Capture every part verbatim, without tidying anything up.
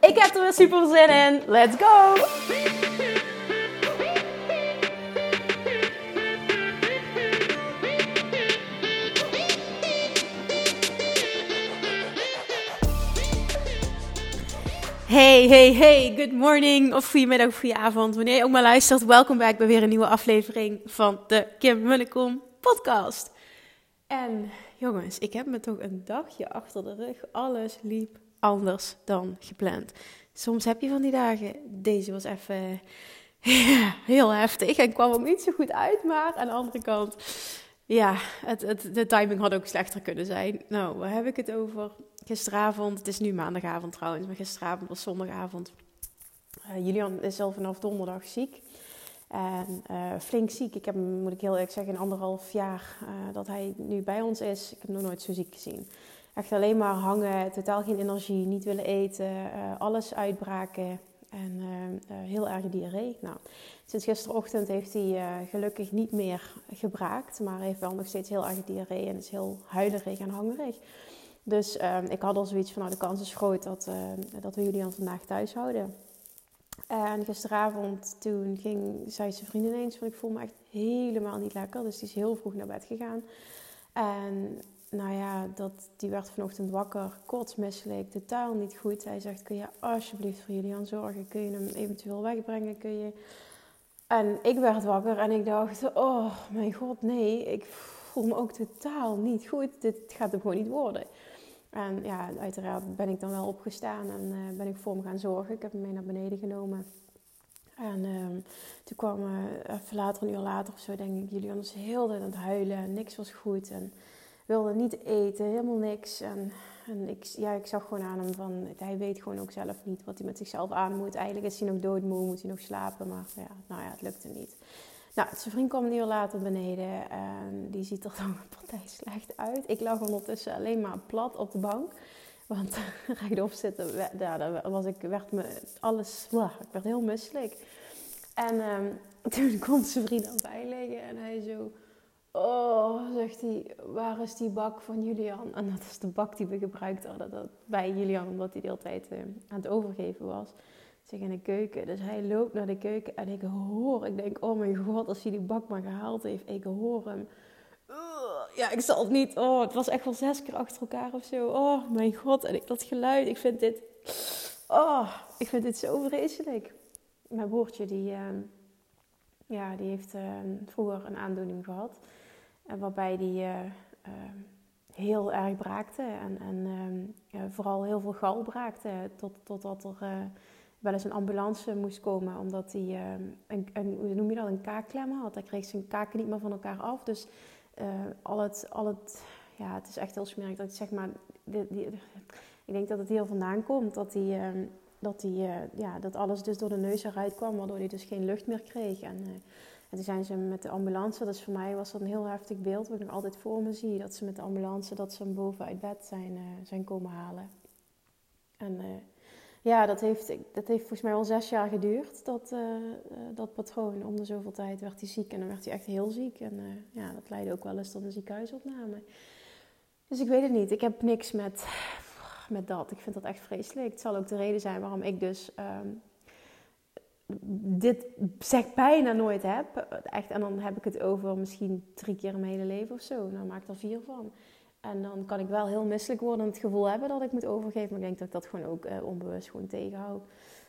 Ik heb er weer super zin in. Let's go! Hey, hey, hey. Good morning. Of goedemiddag of goedenavond. Wanneer je ook maar luistert, welkom bij weer een nieuwe aflevering van de Kim Munnekom podcast. En jongens, ik heb me toch een dagje achter de rug. Alles liep anders dan gepland. Soms heb je van die dagen. Deze was even ja, heel heftig en kwam ook niet zo goed uit. Maar aan de andere kant, ja, het, het, de timing had ook slechter kunnen zijn. Nou, waar heb ik het over? Gisteravond, het is nu maandagavond trouwens, maar gisteravond was zondagavond. Uh, Julian is al vanaf donderdag ziek. En uh, flink ziek. Ik heb hem, moet ik heel eerlijk zeggen, in anderhalf jaar uh, dat hij nu bij ons is. Ik heb hem nog nooit zo ziek gezien. Echt alleen maar hangen, totaal geen energie, niet willen eten, uh, alles uitbraken en uh, uh, heel erg diarree. Nou, sinds gisterochtend heeft hij uh, gelukkig niet meer gebraakt, maar heeft wel nog steeds heel erg diarree en is heel huilerig en hangerig. Dus uh, ik had al zoiets van, nou de kans is groot dat, uh, dat we Julian vandaag thuis houden. En gisteravond toen ging, zei zijn vriendin eens van, ik voel me echt helemaal niet lekker. Dus die is heel vroeg naar bed gegaan. En nou ja, dat, die werd vanochtend wakker, kotsmisselijk, totaal niet goed. Hij zegt, kun je alsjeblieft voor Julian zorgen? Kun je hem eventueel wegbrengen? Kun je... En ik werd wakker en ik dacht, oh mijn god, nee. Ik voel me ook totaal niet goed. Dit gaat hem gewoon niet worden. En ja, uiteraard ben ik dan wel opgestaan en uh, ben ik voor hem gaan zorgen. Ik heb hem mee naar beneden genomen. En uh, toen kwam, uh, even later, een uur later of zo, denk ik, Julian was heel aan het huilen. Niks was goed en... wilde niet eten, helemaal niks. En, en ik, ja, ik zag gewoon aan hem van... hij weet gewoon ook zelf niet wat hij met zichzelf aan moet. Eigenlijk is hij nog doodmoe, moet hij nog slapen. Maar ja, nou ja, het lukte niet. Nou, zijn vriend kwam een uur later beneden. En die ziet er dan een partij slecht uit. Ik lag ondertussen alleen maar plat op de bank. Want rechtop zitten, ja, daar was ik, werd me alles... Blah, ik werd heel misselijk. En um, toen komt zijn vriend aan bij liggen en hij zo... oh, zegt hij, waar is die bak van Julian? En dat is de bak die we gebruikt hadden dat bij Julian, omdat hij de hele tijd uh, aan het overgeven was. Zeg in de keuken. Dus hij loopt naar de keuken en ik hoor, ik denk, oh mijn god, als hij die bak maar gehaald heeft, ik hoor hem. Uh, ja, ik zal het niet, oh, het was echt wel zes keer achter elkaar of zo. Oh mijn god, en ik, dat geluid, ik vind dit, oh, ik vind dit zo vreselijk. Mijn broertje, die, uh, ja, die heeft uh, vroeger een aandoening gehad. En waarbij die uh, uh, heel erg braakte en, en uh, uh, vooral heel veel gal braakte. Tot, totdat er uh, wel eens een ambulance moest komen omdat hij uh, een, een, hoe noem je dat, een kaakklem had. Hij kreeg zijn kaken niet meer van elkaar af. Dus uh, al het, al het, ja, het is echt heel smerig. Dat ik, zeg maar, die, die, ik denk dat het heel vandaan komt dat, die, uh, dat, die, uh, ja, dat alles dus door de neus eruit kwam, waardoor hij dus geen lucht meer kreeg. En, uh, En toen zijn ze met de ambulance, dus voor mij was dat een heel heftig beeld, wat ik nog altijd voor me zie. Dat ze met de ambulance, dat ze hem boven uit bed zijn, uh, zijn komen halen. En uh, ja, dat heeft, dat heeft volgens mij al zes jaar geduurd, dat, uh, uh, dat patroon. Om de zoveel tijd werd hij ziek en dan werd hij echt heel ziek. En uh, ja, dat leidde ook wel eens tot een ziekenhuisopname. Dus ik weet het niet, ik heb niks met, met dat. Ik vind dat echt vreselijk. Het zal ook de reden zijn waarom ik dus... Um, dit zeg bijna nooit heb. Echt, en dan heb ik het over misschien drie keer in mijn hele leven of zo. Dan maak ik er vier van. En dan kan ik wel heel misselijk worden en het gevoel hebben dat ik moet overgeven. Maar ik denk dat ik dat gewoon ook eh, onbewust gewoon tegenhoud.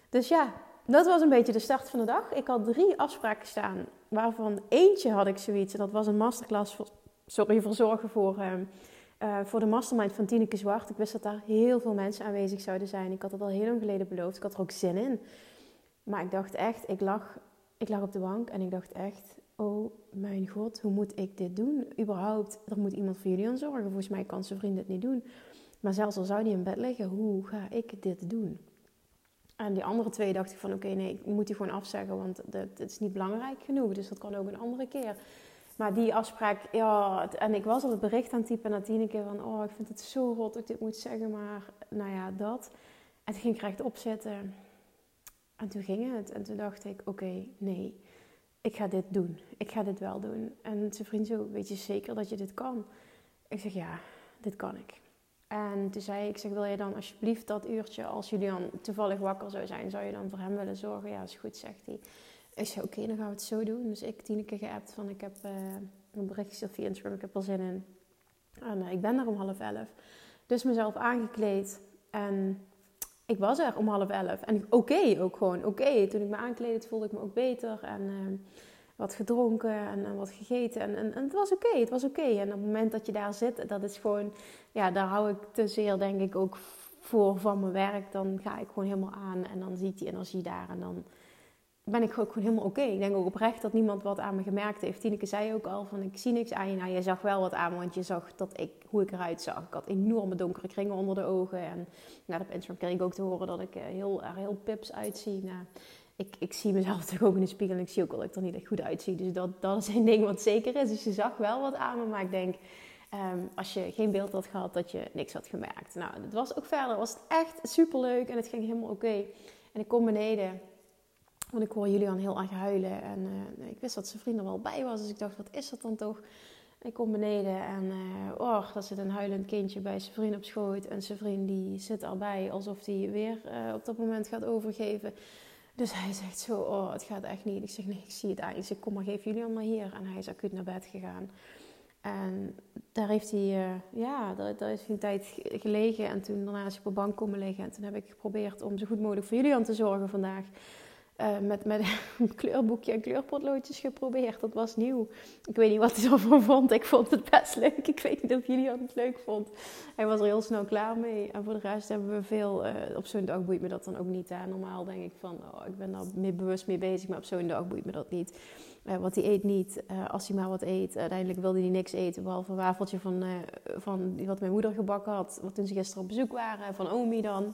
Dus ja, dat was een beetje de start van de dag. Ik had drie afspraken staan. Waarvan eentje had ik zoiets. En dat was een masterclass voor, sorry, voor zorgen voor... Eh, Uh, voor de mastermind van Tineke Zwart. Ik wist dat daar heel veel mensen aanwezig zouden zijn. Ik had het al heel lang geleden beloofd. Ik had er ook zin in. Maar ik dacht echt, ik lag, ik lag op de bank en ik dacht echt... oh mijn god, hoe moet ik dit doen? Überhaupt, er moet iemand voor Julian zorgen. Volgens mij kan zijn vriend dit niet doen. Maar zelfs al zou hij in bed liggen, hoe ga ik dit doen? En die andere twee dacht ik van oké, okay, nee, ik moet die gewoon afzeggen, want het is niet belangrijk genoeg. Dus dat kan ook een andere keer. Maar die afspraak, ja, en ik was al het bericht aan het typen naar Tineke van oh, ik vind het zo rot dat ik dit moet zeggen, maar nou ja, dat. En toen ging ik rechtop zitten. En toen ging het. En toen dacht ik, oké, okay, nee, ik ga dit doen. Ik ga dit wel doen. En zijn vriend zo, weet je zeker dat je dit kan? Ik zeg, ja, dit kan ik. En toen zei ik, ik zeg, wil je dan alsjeblieft dat uurtje, als Julian toevallig wakker zou zijn, zou je dan voor hem willen zorgen? Ja, is goed, zegt hij. Ik zei, oké, okay, dan gaan we het zo doen. Dus ik Tineke geappt van, ik heb uh, een berichtje gestuurd via Instagram, ik heb er zin in. En uh, ik ben er om half elf. Dus mezelf aangekleed en ik was er om half elf. En oké, okay, ook gewoon, oké. Okay. Toen ik me aankleedde voelde ik me ook beter en uh, wat gedronken en, en wat gegeten. En, en, en het was oké, okay, het was oké. Okay. En op het moment dat je daar zit, dat is gewoon, ja, daar hou ik te zeer denk ik ook voor van mijn werk. Dan ga ik gewoon helemaal aan en dan zie ik die energie daar en dan ben ik ook gewoon helemaal oké. Okay. Ik denk ook oprecht dat niemand wat aan me gemerkt heeft. Tineke zei ook al van, ik zie niks aan je. Nou, jij zag wel wat aan me, want je zag dat ik, hoe ik eruit zag. Ik had enorme donkere kringen onder de ogen. En nou, op Instagram kreeg ik ook te horen dat ik er heel, heel pips uitzie. Nou, ik, ik zie mezelf toch ook in de spiegel en ik zie ook wel dat ik er niet echt goed uitzie. Dus dat, dat is een ding wat zeker is. Dus je zag wel wat aan me, maar ik denk, Um, als je geen beeld had gehad, dat je niks had gemerkt. Nou, het was ook verder, was het echt superleuk en het ging helemaal oké. Okay. En ik kom beneden. Want ik hoor Julian heel erg huilen. En uh, ik wist dat zijn vriend er wel bij was. Dus ik dacht, wat is dat dan toch? En ik kom beneden en uh, oh, daar zit een huilend kindje bij zijn vriend op schoot. En zijn vriend die zit erbij alsof hij weer uh, op dat moment gaat overgeven. Dus hij zegt zo, oh, het gaat echt niet. Ik zeg, nee, ik zie het aan. Ik zeg, kom maar, geef Julian maar hier. En hij is acuut naar bed gegaan. En daar heeft hij, uh, ja, daar, daar is een tijd gelegen. En toen daarna is hij op de bank komen liggen. En toen heb ik geprobeerd om zo goed mogelijk voor Julian te zorgen vandaag. Uh, met, met een kleurboekje en kleurpotloodjes geprobeerd. Dat was nieuw. Ik weet niet wat hij ervan vond. Ik vond het best leuk. Ik weet niet of Julian het leuk vond. Hij was er heel snel klaar mee. En voor de rest hebben we veel... Uh, op zo'n dag boeit me dat dan ook niet. Hè. Normaal denk ik van... Oh, ik ben daar mee bewust mee bezig. Maar op zo'n dag boeit me dat niet. Uh, wat hij eet niet. Uh, als hij maar wat eet. Uiteindelijk wilde hij niks eten. Behalve een wafeltje van, uh, van wat mijn moeder gebakken had. Wat toen ze gisteren op bezoek waren. Van Omi dan.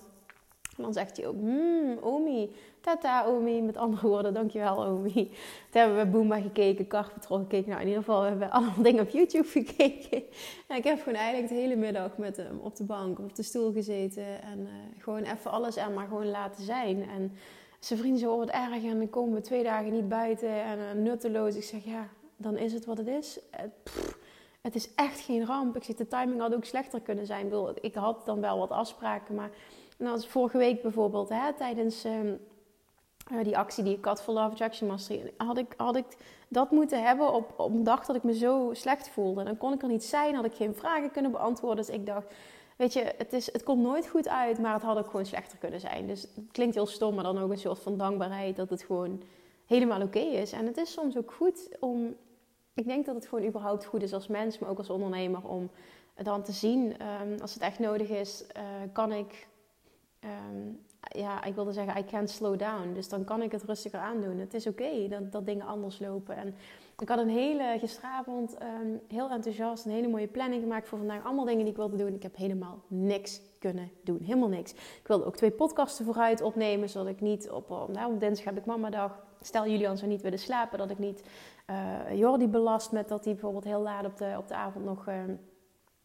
En dan zegt hij ook, mmm, Omi, tata, Omi. Met andere woorden, dankjewel, Omi. Toen hebben we Boomba gekeken, Karpatrol gekeken. Nou, in ieder geval hebben we allemaal dingen op YouTube gekeken. En ik heb gewoon eigenlijk de hele middag met hem op de bank, op de stoel gezeten. En uh, gewoon even alles aan, maar gewoon laten zijn. En zijn vrienden zo, oh, wat erg. En dan komen we twee dagen niet buiten. En uh, nutteloos. Ik zeg, ja, dan is het wat het is. Uh, het is echt geen ramp. Ik zeg, de timing had ook slechter kunnen zijn. Ik bedoel, ik had dan wel wat afspraken, maar... Nou, vorige week bijvoorbeeld, hè, tijdens um, die actie die ik had voor Love Attraction Mastery, had ik, had ik dat moeten hebben op, op een dag dat ik me zo slecht voelde. Dan kon ik er niet zijn, had ik geen vragen kunnen beantwoorden. Dus ik dacht, weet je, het, is, het komt nooit goed uit, maar het had ook gewoon slechter kunnen zijn. Dus het klinkt heel stom, maar dan ook een soort van dankbaarheid dat het gewoon helemaal oké is. En het is soms ook goed om, ik denk dat het gewoon überhaupt goed is als mens, maar ook als ondernemer, om dan te zien, um, als het echt nodig is, uh, kan ik... Um, ja, ik wilde zeggen, I can't slow down. Dus dan kan ik het rustiger aandoen. Het is oké okay dat, dat dingen anders lopen. En ik had een hele, gisteravond, um, heel enthousiast, een hele mooie planning gemaakt voor vandaag. Allemaal dingen die ik wilde doen. Ik heb helemaal niks kunnen doen. Helemaal niks. Ik wilde ook twee podcasten vooruit opnemen, zodat ik niet op, nou, op dinsdag heb ik mamadag. Stel Julian zou niet willen slapen, dat ik niet uh, Jordi belast met dat hij bijvoorbeeld heel laat op de, op de avond nog... Uh,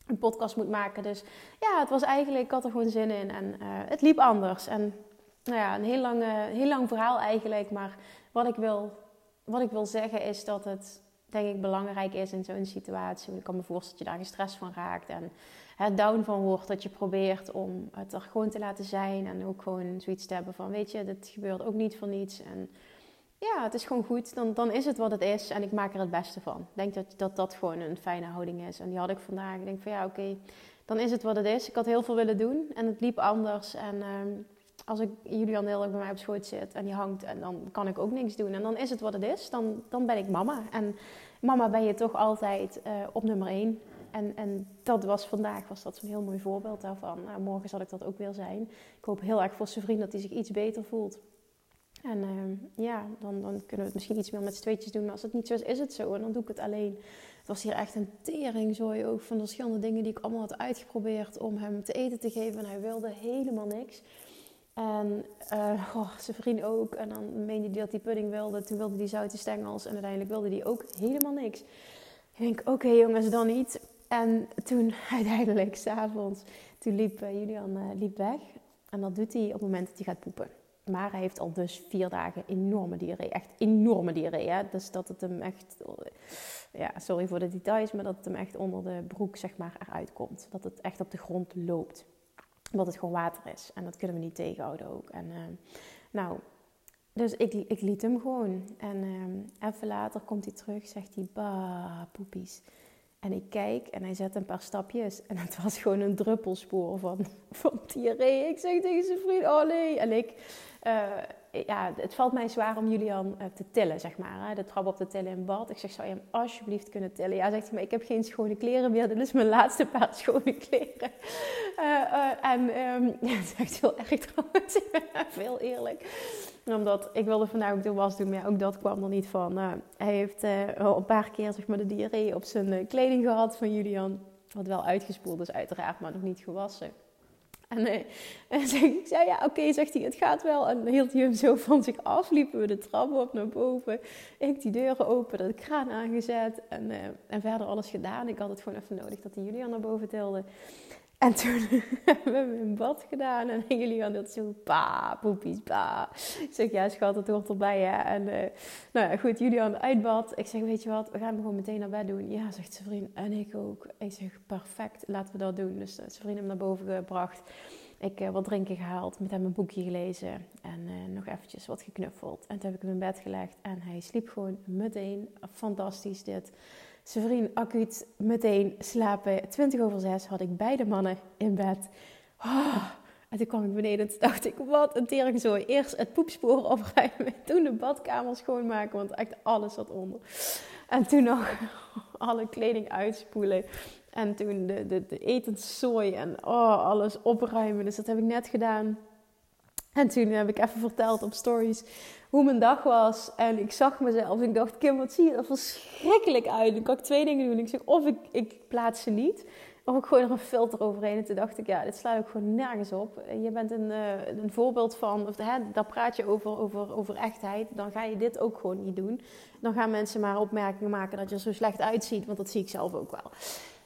een podcast moet maken. Dus ja, het was eigenlijk, ik had er gewoon zin in en uh, het liep anders. En nou ja, een heel lang, uh, heel lang verhaal eigenlijk, maar wat ik wil, wat ik wil zeggen is dat het denk ik belangrijk is in zo'n situatie. Ik kan me voorstellen dat je daar gestrest van raakt en hè, down van wordt, dat je probeert om het er gewoon te laten zijn en ook gewoon zoiets te hebben van, weet je, dit gebeurt ook niet voor niets en ja, het is gewoon goed. Dan, dan is het wat het is en ik maak er het beste van. Ik denk dat, dat dat gewoon een fijne houding is. En die had ik vandaag. Ik denk van ja, oké, okay, dan is het wat het is. Ik had heel veel willen doen en het liep anders. En um, als ik Julian heel erg bij mij op schoot zit en die hangt, en dan kan ik ook niks doen. En dan is het wat het is. Dan, dan ben ik mama. En mama ben je toch altijd uh, op nummer één. En, en dat was vandaag, was dat zo'n heel mooi voorbeeld daarvan. Nou, morgen zal ik dat ook weer zijn. Ik hoop heel erg voor zijn vriend dat hij zich iets beter voelt. En uh, ja, dan, dan kunnen we het misschien iets meer met z'n tweetjes doen. Maar als het niet zo is, is het zo. En dan doe ik het alleen. Het was hier echt een teringzooi ook van verschillende dingen die ik allemaal had uitgeprobeerd om hem te eten te geven. En hij wilde helemaal niks. En uh, oh, zijn vriend ook. En dan meende hij dat hij pudding wilde. Toen wilde hij zoute stengels. En uiteindelijk wilde hij ook helemaal niks. Ik denk, oké okay, jongens, dan niet. En toen uiteindelijk, s'avonds, toen liep uh, Julian uh, liep weg. En dat doet hij op het moment dat hij gaat poepen. Maar hij heeft al dus vier dagen enorme diarree. Echt enorme diarree. Hè? Dus dat het hem echt... Ja, sorry voor de details, maar dat het hem echt onder de broek, zeg maar, eruit komt. Dat het echt op de grond loopt. Omdat het gewoon water is. En dat kunnen we niet tegenhouden ook. En, uh, nou, dus ik, ik liet hem gewoon. En uh, even later komt hij terug, zegt hij, bah, poepies. En ik kijk en hij zet een paar stapjes. En het was gewoon een druppelspoor van, van diarree. Ik zeg tegen zijn vriend, oh nee. En ik, uh, ja, het valt mij zwaar om Julian uh, te tillen, zeg maar. Hè? De trap op te tillen in bad. Ik zeg, zou je hem alsjeblieft kunnen tillen? Ja, zegt hij, maar ik heb geen schone kleren meer. Dit is mijn laatste paar schone kleren. Uh, uh, en um, ja, dat is echt heel erg trouwens. Ik ben heel eerlijk. Omdat ik wilde vandaag ook de was doen, maar ja, ook dat kwam er niet van. Nou, hij heeft uh, al een paar keer, zeg maar, de diarree op zijn uh, kleding gehad van Julian. Wat wel uitgespoeld is uiteraard, maar nog niet gewassen. En, uh, en zeg, ik zei, ja oké, okay, zegt hij, het gaat wel. En hield hij hem zo van zich af, liepen we de trap op naar boven. Ik die deuren open, de kraan aangezet en, uh, en verder alles gedaan. Ik had het gewoon even nodig dat hij Julian naar boven tilde. En toen hebben we hem in bad gedaan. En Julian had zo, pa, poepies, pa. Ik zeg, ja schat, dat hoort erbij hè. En uh, nou ja, goed, Julian uit bad. Ik zeg, weet je wat, we gaan hem gewoon meteen naar bed doen. Ja, zegt zijn vriend, en ik ook. Ik zeg, perfect, laten we dat doen. Dus uh, zijn vriend hem naar boven gebracht. Ik uh, wat drinken gehaald, met hem een boekje gelezen. En uh, nog eventjes wat geknuffeld. En toen heb ik hem in bed gelegd. En hij sliep gewoon meteen, fantastisch dit. Zijn vriend acuut meteen slapen. twintig over zes had ik beide mannen in bed. Oh, en toen kwam ik beneden en dacht ik, wat een teringzooi. Eerst het poepspoor opruimen. Toen de badkamer schoonmaken, want echt alles zat onder. En toen nog alle kleding uitspoelen. En toen de, de, de etenszooi en oh, alles opruimen. Dus dat heb ik net gedaan. En toen heb ik even verteld op stories hoe mijn dag was. En ik zag mezelf en ik dacht, Kim, wat zie je er verschrikkelijk uit. Dan kan ik twee dingen doen. Ik zeg, of ik, ik plaats ze niet, of ik gooi er een filter overheen. En toen dacht ik, ja, dit slaat ook gewoon nergens op. Je bent een, een voorbeeld van, of, hè, daar praat je over, over, over echtheid. Dan ga je dit ook gewoon niet doen. Dan gaan mensen maar opmerkingen maken dat je er zo slecht uitziet. Want dat zie ik zelf ook wel.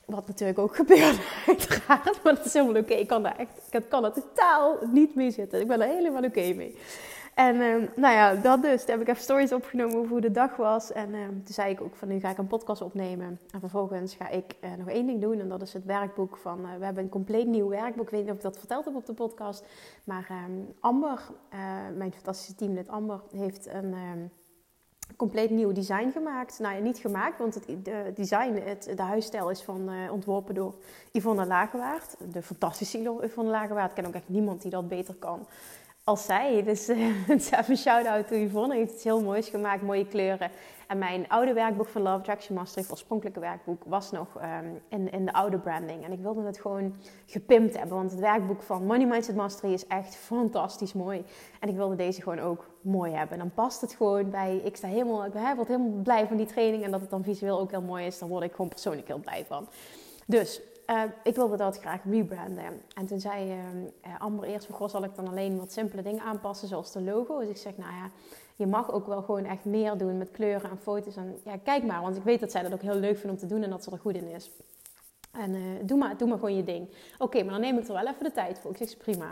Wat natuurlijk ook gebeurde, uiteraard. Maar dat is helemaal oké. Okay. Ik kan daar echt, ik kan er totaal niet mee zitten. Ik ben er helemaal oké okay mee. En uh, nou ja, dat dus. Toen heb ik even stories opgenomen over hoe de dag was. En uh, toen zei ik ook van, nu ga ik een podcast opnemen. En vervolgens ga ik uh, nog één ding doen. En dat is het werkboek van, uh, we hebben een compleet nieuw werkboek. Ik weet niet of ik dat verteld heb op de podcast. Maar uh, Amber, uh, mijn fantastische teamlid Amber, heeft een... Uh, compleet nieuw design gemaakt. Nou ja, niet gemaakt, want het de design, het, de huisstijl is van, uh, ontworpen door Yvonne Lagerwaard. De fantastische Yvonne Lagerwaard. Ik ken ook echt niemand die dat beter kan als zij. Dus uh, even een shout-out to Yvonne. Heeft iets heel moois gemaakt, mooie kleuren. En mijn oude werkboek van Love Attraction Mastery, het oorspronkelijke werkboek, was nog um, in, in de oude branding. En ik wilde het gewoon gepimpt hebben, want het werkboek van Money Mindset Mastery is echt fantastisch mooi. En ik wilde deze gewoon ook mooi hebben. En dan past het gewoon bij, ik sta helemaal, ik word helemaal blij van die training. En dat het dan visueel ook heel mooi is, dan word ik gewoon persoonlijk heel blij van. Dus... Uh, ik wilde dat graag rebranden. En toen zei uh, Amber eerst van, goh, zal ik dan alleen wat simpele dingen aanpassen, zoals de logo? Dus ik zeg, nou ja, je mag ook wel gewoon echt meer doen met kleuren en foto's. En ja, kijk maar, want ik weet dat zij dat ook heel leuk vindt om te doen en dat ze er goed in is. En uh, doe, maar, doe maar gewoon je ding. Oké, okay, maar dan neem ik er wel even de tijd voor. Ik zeg, prima.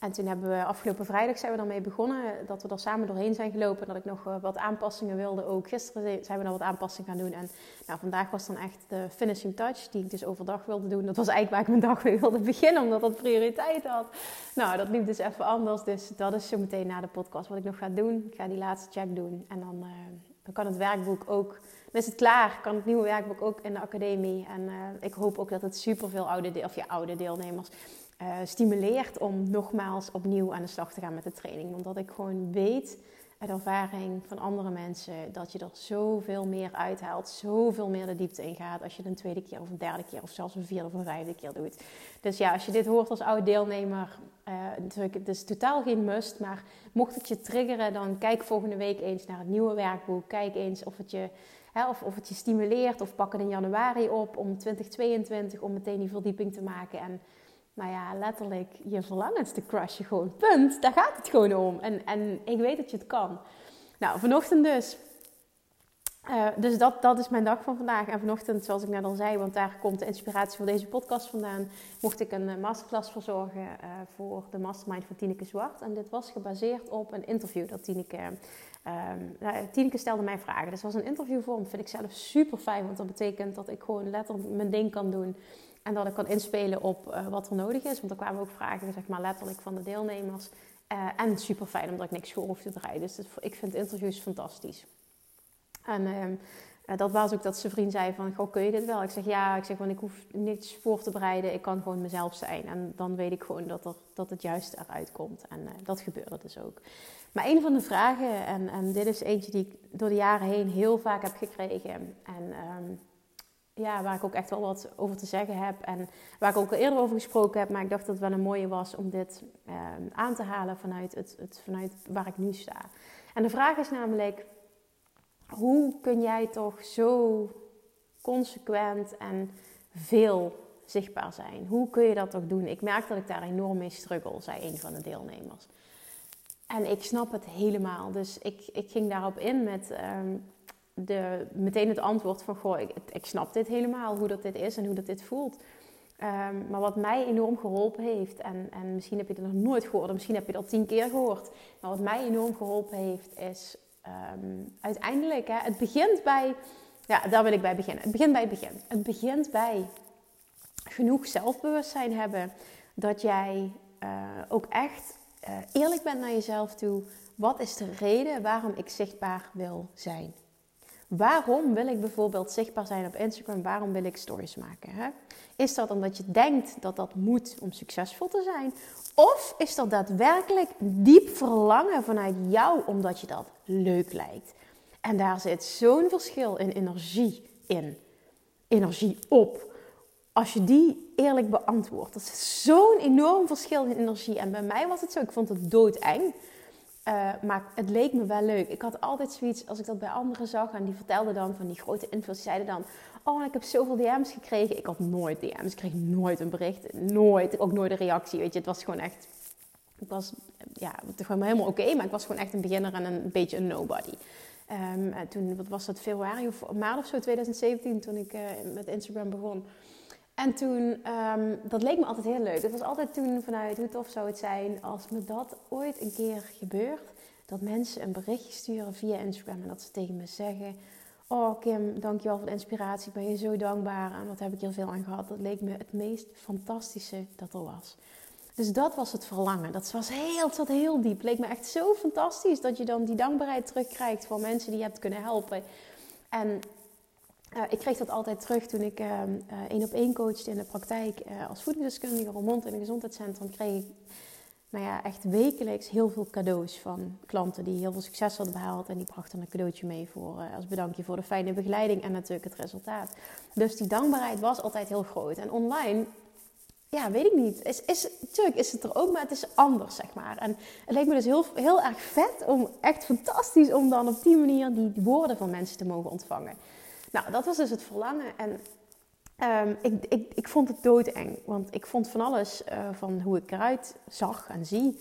En toen hebben we afgelopen vrijdag zijn we daarmee begonnen. Dat we er samen doorheen zijn gelopen. Dat ik nog wat aanpassingen wilde ook. Gisteren zijn we nog wat aanpassingen gaan doen. En nou, vandaag was dan echt de finishing touch. Die ik dus overdag wilde doen. Dat was eigenlijk waar ik mijn dag mee wilde beginnen. Omdat dat prioriteit had. Nou, dat liep dus even anders. Dus dat is zo meteen na de podcast wat ik nog ga doen. Ik ga die laatste check doen. En dan, uh, dan kan het werkboek ook... Dan is het klaar. Kan het nieuwe werkboek ook in de academie. En uh, ik hoop ook dat het superveel oude, de- of ja, oude deelnemers... Uh, stimuleert om nogmaals opnieuw aan de slag te gaan met de training. Omdat ik gewoon weet uit ervaring van andere mensen dat je er zoveel meer uithaalt, zoveel meer de diepte in gaat als je het een tweede keer of een derde keer of zelfs een vierde of een vijfde keer doet. Dus ja, als je dit hoort als oud deelnemer, uh, natuurlijk, het is totaal geen must, maar mocht het je triggeren, dan kijk volgende week eens naar het nieuwe werkboek. Kijk eens of het je... He, of, of het je stimuleert, of pak het in januari op om twintig tweeëntwintig om meteen die verdieping te maken. En Maar ja, letterlijk je verlangens te crushen gewoon. Punt. Daar gaat het gewoon om. En, en ik weet dat je het kan. Nou, vanochtend dus. Uh, dus dat, dat is mijn dag van vandaag. En vanochtend, zoals ik net al zei, want daar komt de inspiratie voor deze podcast vandaan, mocht ik een masterclass verzorgen uh, voor de mastermind van Tineke Zwart. En dit was gebaseerd op een interview dat Tineke... Um, nou, Tineke stelde mij vragen. Dus het was een interviewvorm. Vind ik zelf super fijn, want dat betekent dat ik gewoon letterlijk mijn ding kan doen. En dat ik kan inspelen op uh, wat er nodig is. Want er kwamen ook vragen, zeg maar, letterlijk van de deelnemers. Uh, en super fijn, omdat ik niks voor hoef te draaien. Dus het, ik vind interviews fantastisch. En uh, dat was ook dat zijn vriend zei van, goh, kun je dit wel? Ik zeg ja, ik zeg, want ik hoef niets voor te bereiden. Ik kan gewoon mezelf zijn. En dan weet ik gewoon dat, er, dat het juist eruit komt. En uh, dat gebeurde dus ook. Maar een van de vragen, en, en dit is eentje die ik door de jaren heen heel vaak heb gekregen. En um, ja, waar ik ook echt wel wat over te zeggen heb. En waar ik ook al eerder over gesproken heb. Maar ik dacht dat het wel een mooie was om dit um, aan te halen vanuit, het, het, vanuit waar ik nu sta. En de vraag is namelijk, hoe kun jij toch zo consequent en veel zichtbaar zijn? Hoe kun je dat toch doen? Ik merk dat ik daar enorm mee struggle, zei een van de deelnemers. En ik snap het helemaal. Dus ik, ik ging daarop in met um, de, meteen het antwoord van, goh, ik, ik snap dit helemaal, hoe dat dit is en hoe dat dit voelt. Um, maar wat mij enorm geholpen heeft, en, en misschien heb je het nog nooit gehoord, misschien heb je dat tien keer gehoord. Maar wat mij enorm geholpen heeft is... Um, uiteindelijk, hè, het begint bij... Ja, daar wil ik bij beginnen. Het begint bij het begin. Het begint bij genoeg zelfbewustzijn hebben. Dat jij uh, ook echt uh, eerlijk bent naar jezelf toe. Wat is de reden waarom ik zichtbaar wil zijn? Waarom wil ik bijvoorbeeld zichtbaar zijn op Instagram? Waarom wil ik stories maken? Hè? Is dat omdat je denkt dat dat moet om succesvol te zijn? Of is dat daadwerkelijk diep verlangen vanuit jou omdat je dat leuk lijkt? En daar zit zo'n verschil in energie in. Energie op. Als je die eerlijk beantwoordt. Dat is zo'n enorm verschil in energie. En bij mij was het zo. Ik vond het doodeng. Uh, maar het leek me wel leuk. Ik had altijd zoiets, als ik dat bij anderen zag en die vertelden dan van die grote influencers, zeiden dan, oh, ik heb zoveel D M's gekregen. Ik had nooit D M's, ik kreeg nooit een bericht, nooit, ook nooit een reactie, weet je. Het was gewoon echt, ik was, ja, het was helemaal oké, okay, maar ik was gewoon echt een beginner en een beetje een nobody. Um, toen, wat was dat, februari of maart of zo, twintig zeventien, toen ik uh, met Instagram begon. En toen, um, dat leek me altijd heel leuk. Het was altijd toen vanuit, hoe tof zou het zijn als me dat ooit een keer gebeurt. Dat mensen een berichtje sturen via Instagram en dat ze tegen me zeggen, oh Kim, dankjewel voor de inspiratie. Ik ben je zo dankbaar en wat heb ik hier veel aan gehad. Dat leek me het meest fantastische dat er was. Dus dat was het verlangen. Dat was heel, dat zat heel diep. Het leek me echt zo fantastisch dat je dan die dankbaarheid terugkrijgt van mensen die je hebt kunnen helpen. En... Uh, ik kreeg dat altijd terug toen ik één-op-één uh, uh, coachte in de praktijk uh, als voedingsdeskundige Romond in een gezondheidscentrum. Kreeg ik nou ja, echt wekelijks heel veel cadeaus van klanten die heel veel succes hadden behaald. En die brachten een cadeautje mee voor, uh, als bedankje voor de fijne begeleiding en natuurlijk het resultaat. Dus die dankbaarheid was altijd heel groot. En online, ja, weet ik niet. Is, is, natuurlijk is het er ook, maar het is anders, zeg maar. En het leek me dus heel, heel erg vet, om echt fantastisch om dan op die manier die woorden van mensen te mogen ontvangen. Nou, dat was dus het verlangen en um, ik, ik, ik vond het doodeng. Want ik vond van alles uh, van hoe ik eruit zag en zie.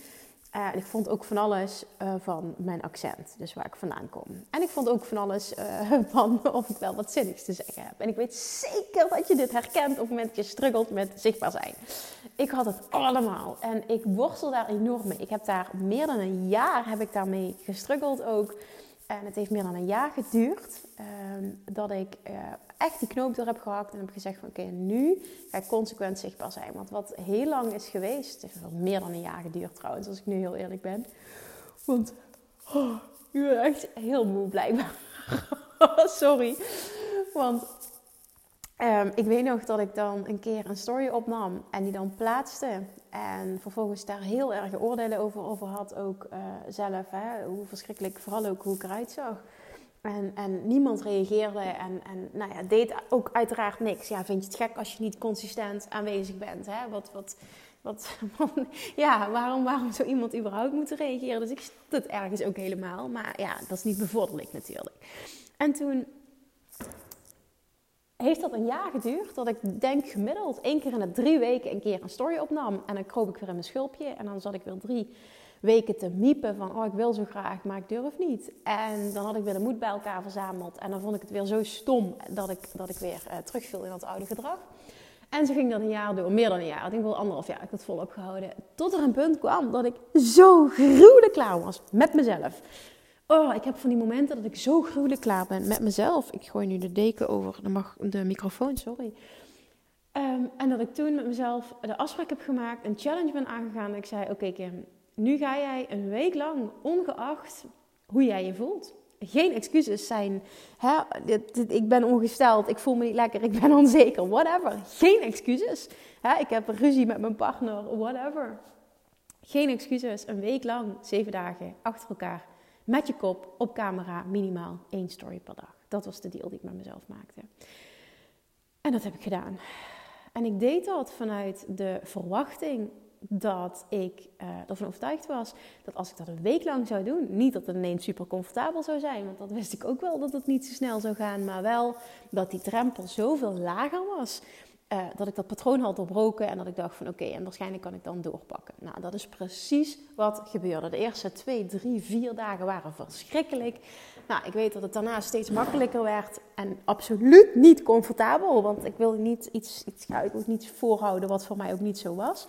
Uh, en ik vond ook van alles uh, van mijn accent, dus waar ik vandaan kom. En ik vond ook van alles uh, van of ik wel wat zinnigs te zeggen heb. En ik weet zeker dat je dit herkent op het moment dat je struggelt met zichtbaar zijn. Ik had het allemaal en ik worstel daar enorm mee. Ik heb daar meer dan een jaar heb ik daarmee gestruggeld ook. En het heeft meer dan een jaar geduurd uh, dat ik uh, echt die knoop door heb gehakt. En heb gezegd van oké, okay, nu ga ik consequent zichtbaar zijn. Want wat heel lang is geweest, het heeft wel meer dan een jaar geduurd trouwens, als ik nu heel eerlijk ben. Want oh, ik ben echt heel moe blijkbaar. Sorry. Want uh, ik weet nog dat ik dan een keer een story opnam en die dan plaatste. En vervolgens daar heel erg oordelen over, over had ook uh, zelf. Hè? Hoe verschrikkelijk, vooral ook hoe ik eruit zag. En, en niemand reageerde en, en nou ja, deed ook uiteraard niks. Ja, vind je het gek als je niet consistent aanwezig bent? Hè? Wat, wat, wat, man, ja, waarom, waarom zou iemand überhaupt moeten reageren? Dus ik snap het ergens ook helemaal. Maar ja, dat is niet bevorderlijk natuurlijk. En toen... heeft dat een jaar geduurd dat ik denk gemiddeld één keer in de drie weken een keer een story opnam. En dan kroop ik weer in mijn schulpje en dan zat ik weer drie weken te miepen van oh ik wil zo graag, maar ik durf niet. En dan had ik weer de moed bij elkaar verzameld en dan vond ik het weer zo stom dat ik, dat ik weer uh, terugviel in dat oude gedrag. En ze ging dat een jaar door, meer dan een jaar. Ik denk wel anderhalf jaar heb ik dat volop gehouden. Tot er een punt kwam dat ik zo gruwelijk klaar was met mezelf. Oh, ik heb van die momenten dat ik zo gruwelijk klaar ben met mezelf. Ik gooi nu de deken over de, mag, de microfoon, sorry. Um, en dat ik toen met mezelf de afspraak heb gemaakt, een challenge ben aangegaan. En ik zei, oké okay Kim, nu ga jij een week lang, ongeacht hoe jij je voelt. Geen excuses zijn, hè? Ik ben ongesteld, ik voel me niet lekker, ik ben onzeker, whatever. Geen excuses. Hè? Ik heb ruzie met mijn partner, whatever. Geen excuses, een week lang, zeven dagen, achter elkaar. Met je kop, op camera, minimaal één story per dag. Dat was de deal die ik met mezelf maakte. En dat heb ik gedaan. En ik deed dat vanuit de verwachting dat ik uh, ervan overtuigd was dat als ik dat een week lang zou doen, niet dat het ineens super comfortabel zou zijn, want dat wist ik ook wel dat het niet zo snel zou gaan, maar wel dat die drempel zoveel lager was, uh, dat ik dat patroon had doorbroken en dat ik dacht van oké, okay, en waarschijnlijk kan ik dan doorpakken. Nou, dat is precies wat gebeurde. De eerste twee, drie, vier dagen waren verschrikkelijk. Nou, ik weet dat het daarna steeds makkelijker werd en absoluut niet comfortabel, want ik wil niet iets, iets, ik wil niets voorhouden wat voor mij ook niet zo was.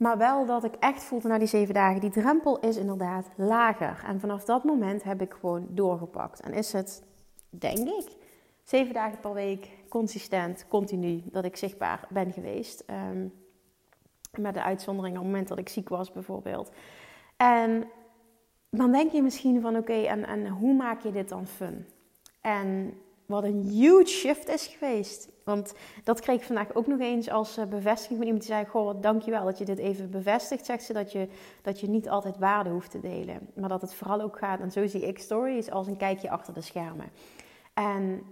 Maar wel dat ik echt voelde na die zeven dagen, die drempel is inderdaad lager. En vanaf dat moment heb ik gewoon doorgepakt. En is het, denk ik, zeven dagen per week, consistent, continu, dat ik zichtbaar ben geweest. Um, met de uitzondering op het moment dat ik ziek was bijvoorbeeld. En dan denk je misschien van, oké, okay, en, en hoe maak je dit dan fun? En wat een huge shift is geweest. Want dat kreeg ik vandaag ook nog eens als bevestiging van iemand die zei, goh, dankjewel dat je dit even bevestigt, zegt ze, dat je, dat je niet altijd waarde hoeft te delen. Maar dat het vooral ook gaat, en zo zie ik stories, als een kijkje achter de schermen. En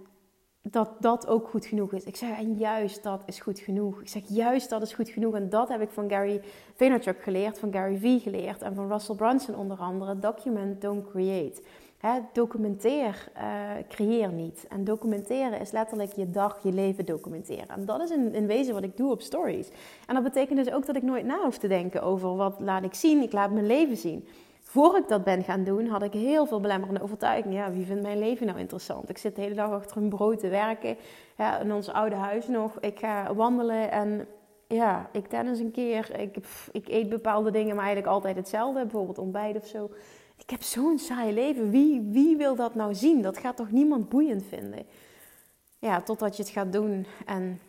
dat dat ook goed genoeg is. Ik zeg, en juist dat is goed genoeg. Ik zeg, juist dat is goed genoeg. En dat heb ik van Gary Vaynerchuk geleerd, van Gary Vee geleerd en van Russell Brunson onder andere. Document, don't create. He, documenteer, uh, creëer niet. En documenteren is letterlijk je dag, je leven documenteren. En dat is in, in wezen wat ik doe op stories. En dat betekent dus ook dat ik nooit na hoef te denken over wat laat ik zien, ik laat mijn leven zien. Voor ik dat ben gaan doen, had ik heel veel belemmerende overtuigingen. Ja, wie vindt mijn leven nou interessant? Ik zit de hele dag achter een bureau te werken, ja, in ons oude huis nog. Ik ga wandelen en ja, ik tennis een keer. Ik, pff, ik eet bepaalde dingen, maar eigenlijk altijd hetzelfde. Bijvoorbeeld ontbijt of zo. Ik heb zo'n saai leven. Wie, wie wil dat nou zien? Dat gaat toch niemand boeiend vinden? Ja, totdat je het gaat doen. En,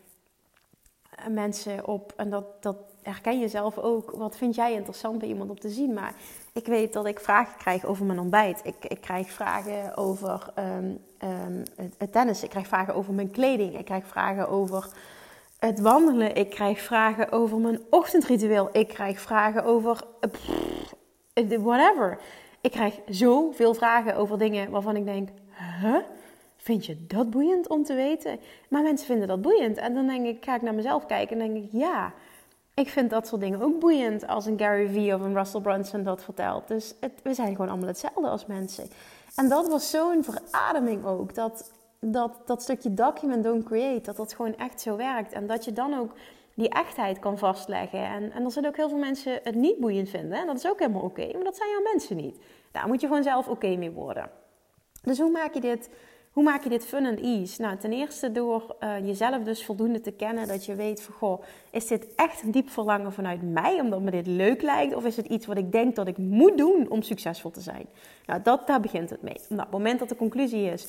en mensen op... En dat, dat herken je zelf ook. Wat vind jij interessant bij iemand om te zien? Maar ik weet dat ik vragen krijg over mijn ontbijt. Ik, ik krijg vragen over um, um, het tennis. Ik krijg vragen over mijn kleding. Ik krijg vragen over het wandelen. Ik krijg vragen over mijn ochtendritueel. Ik krijg vragen over... Pff, whatever... Ik krijg zoveel vragen over dingen waarvan ik denk, huh? Vind je dat boeiend om te weten? Maar mensen vinden dat boeiend. En dan denk ik, ga ik naar mezelf kijken en denk ik, ja, ik vind dat soort dingen ook boeiend als een Gary Vee of een Russell Brunson dat vertelt. Dus het, we zijn gewoon allemaal hetzelfde als mensen. En dat was zo'n verademing ook, dat, dat dat stukje document don't create, dat dat gewoon echt zo werkt. En dat je dan ook die echtheid kan vastleggen. En, en er zullen ook heel veel mensen het niet boeiend vinden. En dat is ook helemaal oké. Okay, maar dat zijn jouw mensen niet. Daar moet je gewoon zelf oké okay mee worden. Dus hoe maak je dit, hoe maak je dit fun and ease? Nou, ten eerste door uh, jezelf dus voldoende te kennen. Dat je weet van, goh, is dit echt een diep verlangen vanuit mij? Omdat me dit leuk lijkt? Of is het iets wat ik denk dat ik moet doen om succesvol te zijn? Nou, dat, daar begint het mee. Nou, op het moment dat de conclusie is...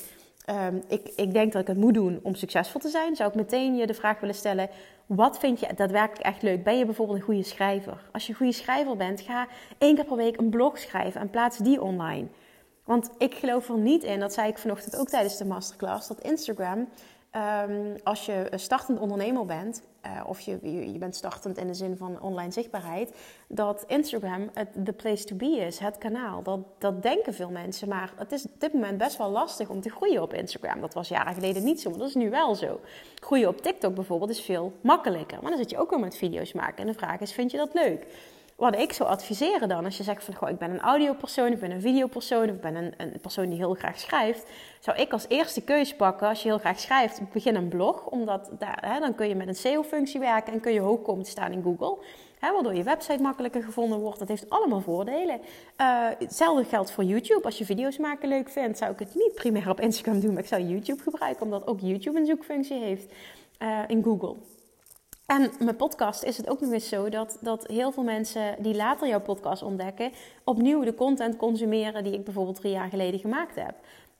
Um, ik, ik denk dat ik het moet doen om succesvol te zijn, zou ik meteen je de vraag willen stellen, wat vind je daadwerkelijk echt leuk? Ben je bijvoorbeeld een goede schrijver? Als je een goede schrijver bent, ga één keer per week een blog schrijven en plaats die online. Want ik geloof er niet in, dat zei ik vanochtend ook tijdens de masterclass, dat Instagram, um, als je startend ondernemer bent, uh, of je, je, je bent startend in de zin van online zichtbaarheid, dat Instagram het the place to be is, het kanaal. Dat, dat denken veel mensen, maar het is op dit moment best wel lastig om te groeien op Instagram. Dat was jaren geleden niet zo, maar dat is nu wel zo. Groeien op TikTok bijvoorbeeld is veel makkelijker, maar dan zit je ook wel met video's maken. En de vraag is, vind je dat leuk? wat ik zou adviseren dan, als je zegt van goh, ik ben een audiopersoon, ik ben een videopersoon, ik ben een, een persoon die heel graag schrijft, zou ik als eerste keus pakken, als je heel graag schrijft, begin een blog, omdat daar, hè, dan kun je met een S E O-functie werken en kun je hoog komen te staan in Google, hè, waardoor je website makkelijker gevonden wordt. Dat heeft allemaal voordelen. Uh, hetzelfde geldt voor YouTube. Als je video's maken leuk vindt, zou ik het niet primair op Instagram doen, maar ik zou YouTube gebruiken, omdat ook YouTube een zoekfunctie heeft uh, in Google. En mijn podcast is het ook nog eens zo dat, dat heel veel mensen die later jouw podcast ontdekken, opnieuw de content consumeren die ik bijvoorbeeld drie jaar geleden gemaakt heb.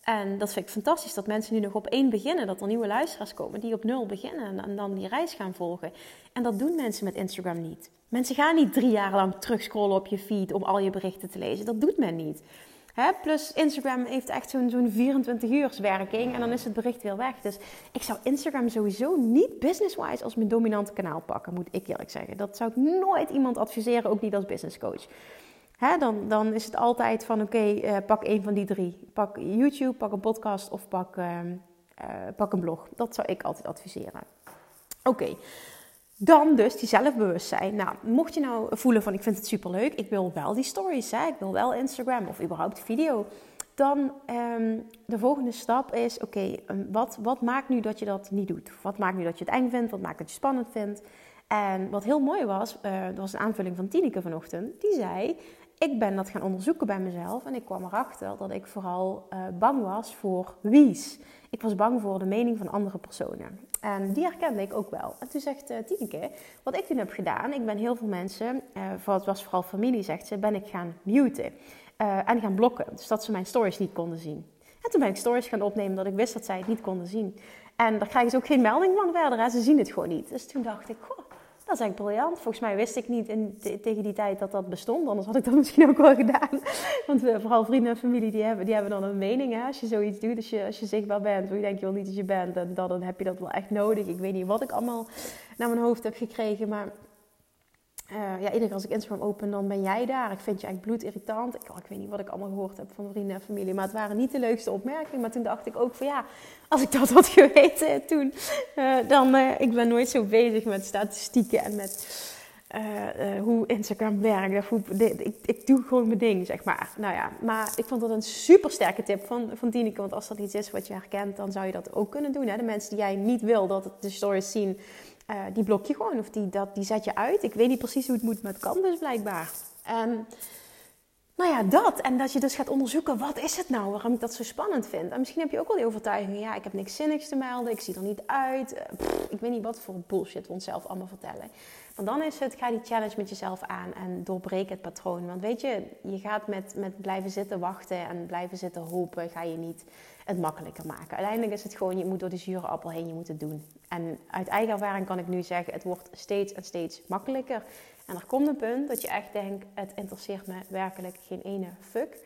En dat vind ik fantastisch, dat mensen nu nog op één beginnen, dat er nieuwe luisteraars komen die op nul beginnen en dan die reis gaan volgen. En dat doen mensen met Instagram niet. Mensen gaan niet drie jaar lang terugscrollen op je feed om al je berichten te lezen. Dat doet men niet. Hè? Plus Instagram heeft echt zo'n, zo'n vierentwintig uur werking en dan is het bericht weer weg. Dus ik zou Instagram sowieso niet business-wise als mijn dominante kanaal pakken, moet ik eerlijk zeggen. Dat zou ik nooit iemand adviseren, ook niet als businesscoach. Hè? Dan, dan is het altijd van oké, okay, uh, pak één van die drie. Pak YouTube, pak een podcast of pak, uh, uh, pak een blog. Dat zou ik altijd adviseren. Oké. Okay. Dan dus die zelfbewustzijn. Nou, mocht je nou voelen van ik vind het superleuk, ik wil wel die stories, hè? Ik wil wel Instagram of überhaupt video. Dan um, de volgende stap is, oké, okay, wat, wat maakt nu dat je dat niet doet? Wat maakt nu dat je het eng vindt? Wat maakt dat je spannend vindt? En wat heel mooi was, uh, dat was een aanvulling van Tineke vanochtend. Die zei, ik ben dat gaan onderzoeken bij mezelf en ik kwam erachter dat ik vooral uh, bang was voor wie's. Ik was bang voor de mening van andere personen. En die herkende ik ook wel. En toen zegt uh, Tineke, wat ik toen heb gedaan, ik ben heel veel mensen, uh, voor, het was vooral familie, zegt ze, ben ik gaan muten uh, en gaan blokken. Dus dat ze mijn stories niet konden zien. En toen ben ik stories gaan opnemen dat ik wist dat zij het niet konden zien. En daar krijgen ze ook geen melding van verder, hè? Ze zien het gewoon niet. Dus toen dacht ik, goh, dat is echt briljant. Volgens mij wist ik niet in, te, tegen die tijd dat dat bestond, anders had ik dat misschien ook wel gedaan. Want uh, vooral vrienden en familie, die hebben, die hebben dan een mening, hè? Als je zoiets doet, als je, als je zichtbaar bent, of je denkt je wel niet dat je bent, dan, dan heb je dat wel echt nodig. Ik weet niet wat ik allemaal naar mijn hoofd heb gekregen, maar uh, ja, iedere keer als ik Instagram open, dan ben jij daar. Ik vind je echt bloedirritant. Ik, oh, ik weet niet wat ik allemaal gehoord heb van vrienden en familie, maar het waren niet de leukste opmerkingen. Maar toen dacht ik ook van ja, als ik dat had geweten toen, uh, dan uh, ik ben nooit zo bezig met statistieken en met uh, uh, hoe Instagram werkt. Of hoe, de, ik, ik doe gewoon mijn ding, zeg maar. Nou ja, maar ik vond dat een super sterke tip van, van Tineke. Want als dat iets is wat je herkent, dan zou je dat ook kunnen doen. Hè? De mensen die jij niet wil dat de stories zien, uh, die blok je gewoon. Of die, dat, die zet je uit. Ik weet niet precies hoe het moet, maar het kan dus blijkbaar. Um, Nou ja, dat. En dat je dus gaat onderzoeken, wat is het nou? Waarom ik dat zo spannend vind? En misschien heb je ook wel die overtuiging, ja, ik heb niks zinnigs te melden, ik zie er niet uit. Pff, ik weet niet wat voor bullshit we onszelf allemaal vertellen. Maar dan is het, ga die challenge met jezelf aan en doorbreek het patroon. Want weet je, je gaat met, met blijven zitten wachten en blijven zitten hopen, ga je niet het makkelijker maken. Uiteindelijk is het gewoon, je moet door de zure appel heen, je moet het doen. En uit eigen ervaring kan ik nu zeggen, het wordt steeds en steeds makkelijker. En er komt een punt dat je echt denkt, het interesseert me werkelijk geen ene fuck.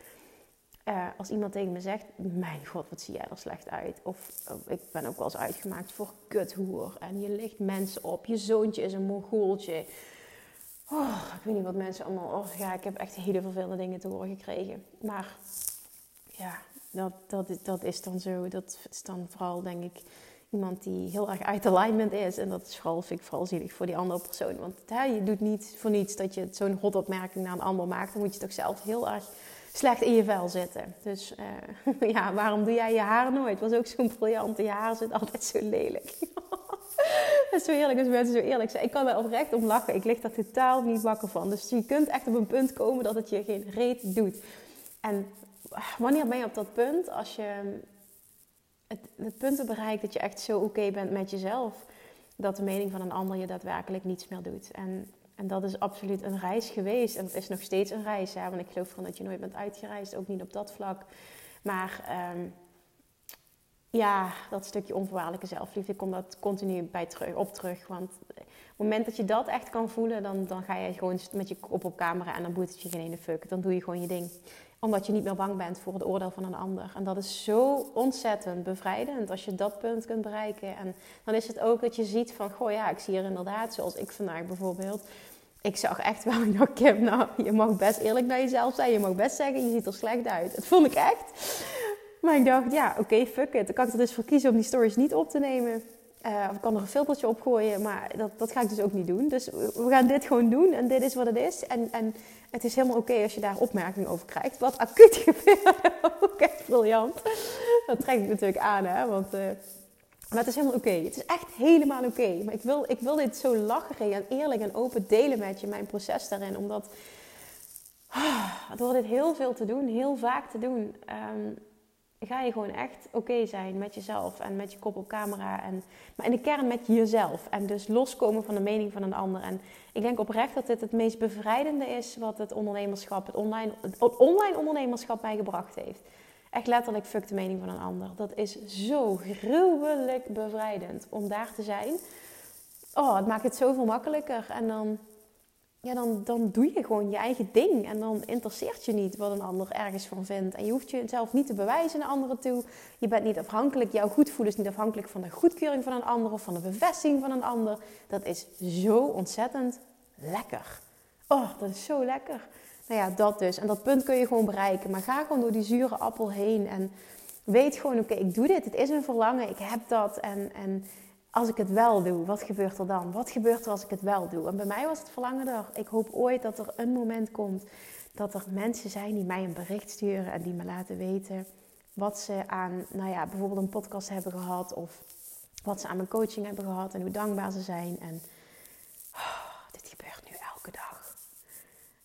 Uh, als iemand tegen me zegt, mijn god, wat zie jij er slecht uit. Of oh, ik ben ook wel eens uitgemaakt voor kuthoer. En je ligt mensen op, je zoontje is een mongooltje. Oh, ik weet niet wat mensen allemaal... Oh, ja, ik heb echt hele vervelende dingen te horen gekregen. Maar ja, dat, dat, dat is dan zo. Dat is dan vooral, denk ik... Iemand die heel erg uit alignment is. En dat is vooral, vind ik vooral zielig voor die andere persoon. Want hè, je doet niet voor niets dat je zo'n rot opmerking naar een ander maakt. Dan moet je toch zelf heel erg slecht in je vel zitten. Dus uh, ja, waarom doe jij je haar nooit? Was ook zo'n briljante. Je haar zit altijd zo lelijk. Dat is zo heerlijk als mensen zo eerlijk zijn. Ik kan daar oprecht om lachen. Ik lig daar totaal niet wakker van. Dus je kunt echt op een punt komen dat het je geen reet doet. En wanneer ben je op dat punt? Als je... Het, het punt bereikt dat je echt zo oké okay bent met jezelf. Dat de mening van een ander je daadwerkelijk niets meer doet. En, en dat is absoluut een reis geweest. En het is nog steeds een reis. Hè? Want ik geloof van dat je nooit bent uitgereisd. Ook niet op dat vlak. Maar um, ja, dat stukje onvoorwaardelijke zelfliefde. Ik kom dat continu bij terug, op terug. Want op het moment dat je dat echt kan voelen. Dan, dan ga je gewoon met je kop op camera. En dan boeit het je geen ene fuck. Dan doe je gewoon je ding. Omdat je niet meer bang bent voor het oordeel van een ander. En dat is zo ontzettend bevrijdend als je dat punt kunt bereiken. En dan is het ook dat je ziet van, goh ja, ik zie hier inderdaad, zoals ik vandaag bijvoorbeeld. Ik zag echt wel, nou Kim, nou, je mag best eerlijk naar jezelf zijn. Je mag best zeggen, je ziet er slecht uit. Dat vond ik echt. Maar ik dacht, ja, oké, okay, fuck it. Dan kan ik er dus voor kiezen om die stories niet op te nemen. Uh, ik kan er een filmpje op gooien, maar dat, dat ga ik dus ook niet doen. Dus we gaan dit gewoon doen en dit is wat het is. En, en het is helemaal oké okay als je daar opmerkingen over krijgt. Wat acuut gebeurde, ook echt briljant. Dat trek ik natuurlijk aan, hè. Want, uh, maar het is helemaal oké. Okay. Het is echt helemaal oké. Okay. Maar ik wil, ik wil dit zo lacherig en eerlijk en open delen met je, mijn proces daarin. Omdat oh, door dit heel veel te doen, heel vaak te doen... Um, ga je gewoon echt oké okay zijn met jezelf en met je kop op camera. En, maar in de kern met jezelf. En dus loskomen van de mening van een ander. En ik denk oprecht dat dit het meest bevrijdende is wat het ondernemerschap, het online, het online ondernemerschap mij gebracht heeft. Echt letterlijk fuck de mening van een ander. Dat is zo gruwelijk bevrijdend om daar te zijn. Oh, het maakt het zoveel makkelijker. En dan... Ja, dan, dan doe je gewoon je eigen ding. En dan interesseert je niet wat een ander ergens van vindt. En je hoeft jezelf niet te bewijzen naar anderen toe. Je bent niet afhankelijk. Jouw goed voelen is niet afhankelijk van de goedkeuring van een ander. Of van de bevestiging van een ander. Dat is zo ontzettend lekker. Oh, dat is zo lekker. Nou ja, dat dus. En dat punt kun je gewoon bereiken. Maar ga gewoon door die zure appel heen. En weet gewoon, oké, okay, ik doe dit. Het is een verlangen. Ik heb dat. En... en als ik het wel doe, wat gebeurt er dan? Wat gebeurt er als ik het wel doe? En bij mij was het verlangen er. Ik hoop ooit dat er een moment komt dat er mensen zijn die mij een bericht sturen en die me laten weten wat ze aan, nou ja, bijvoorbeeld een podcast hebben gehad of wat ze aan mijn coaching hebben gehad en hoe dankbaar ze zijn. En oh, dit gebeurt nu elke dag.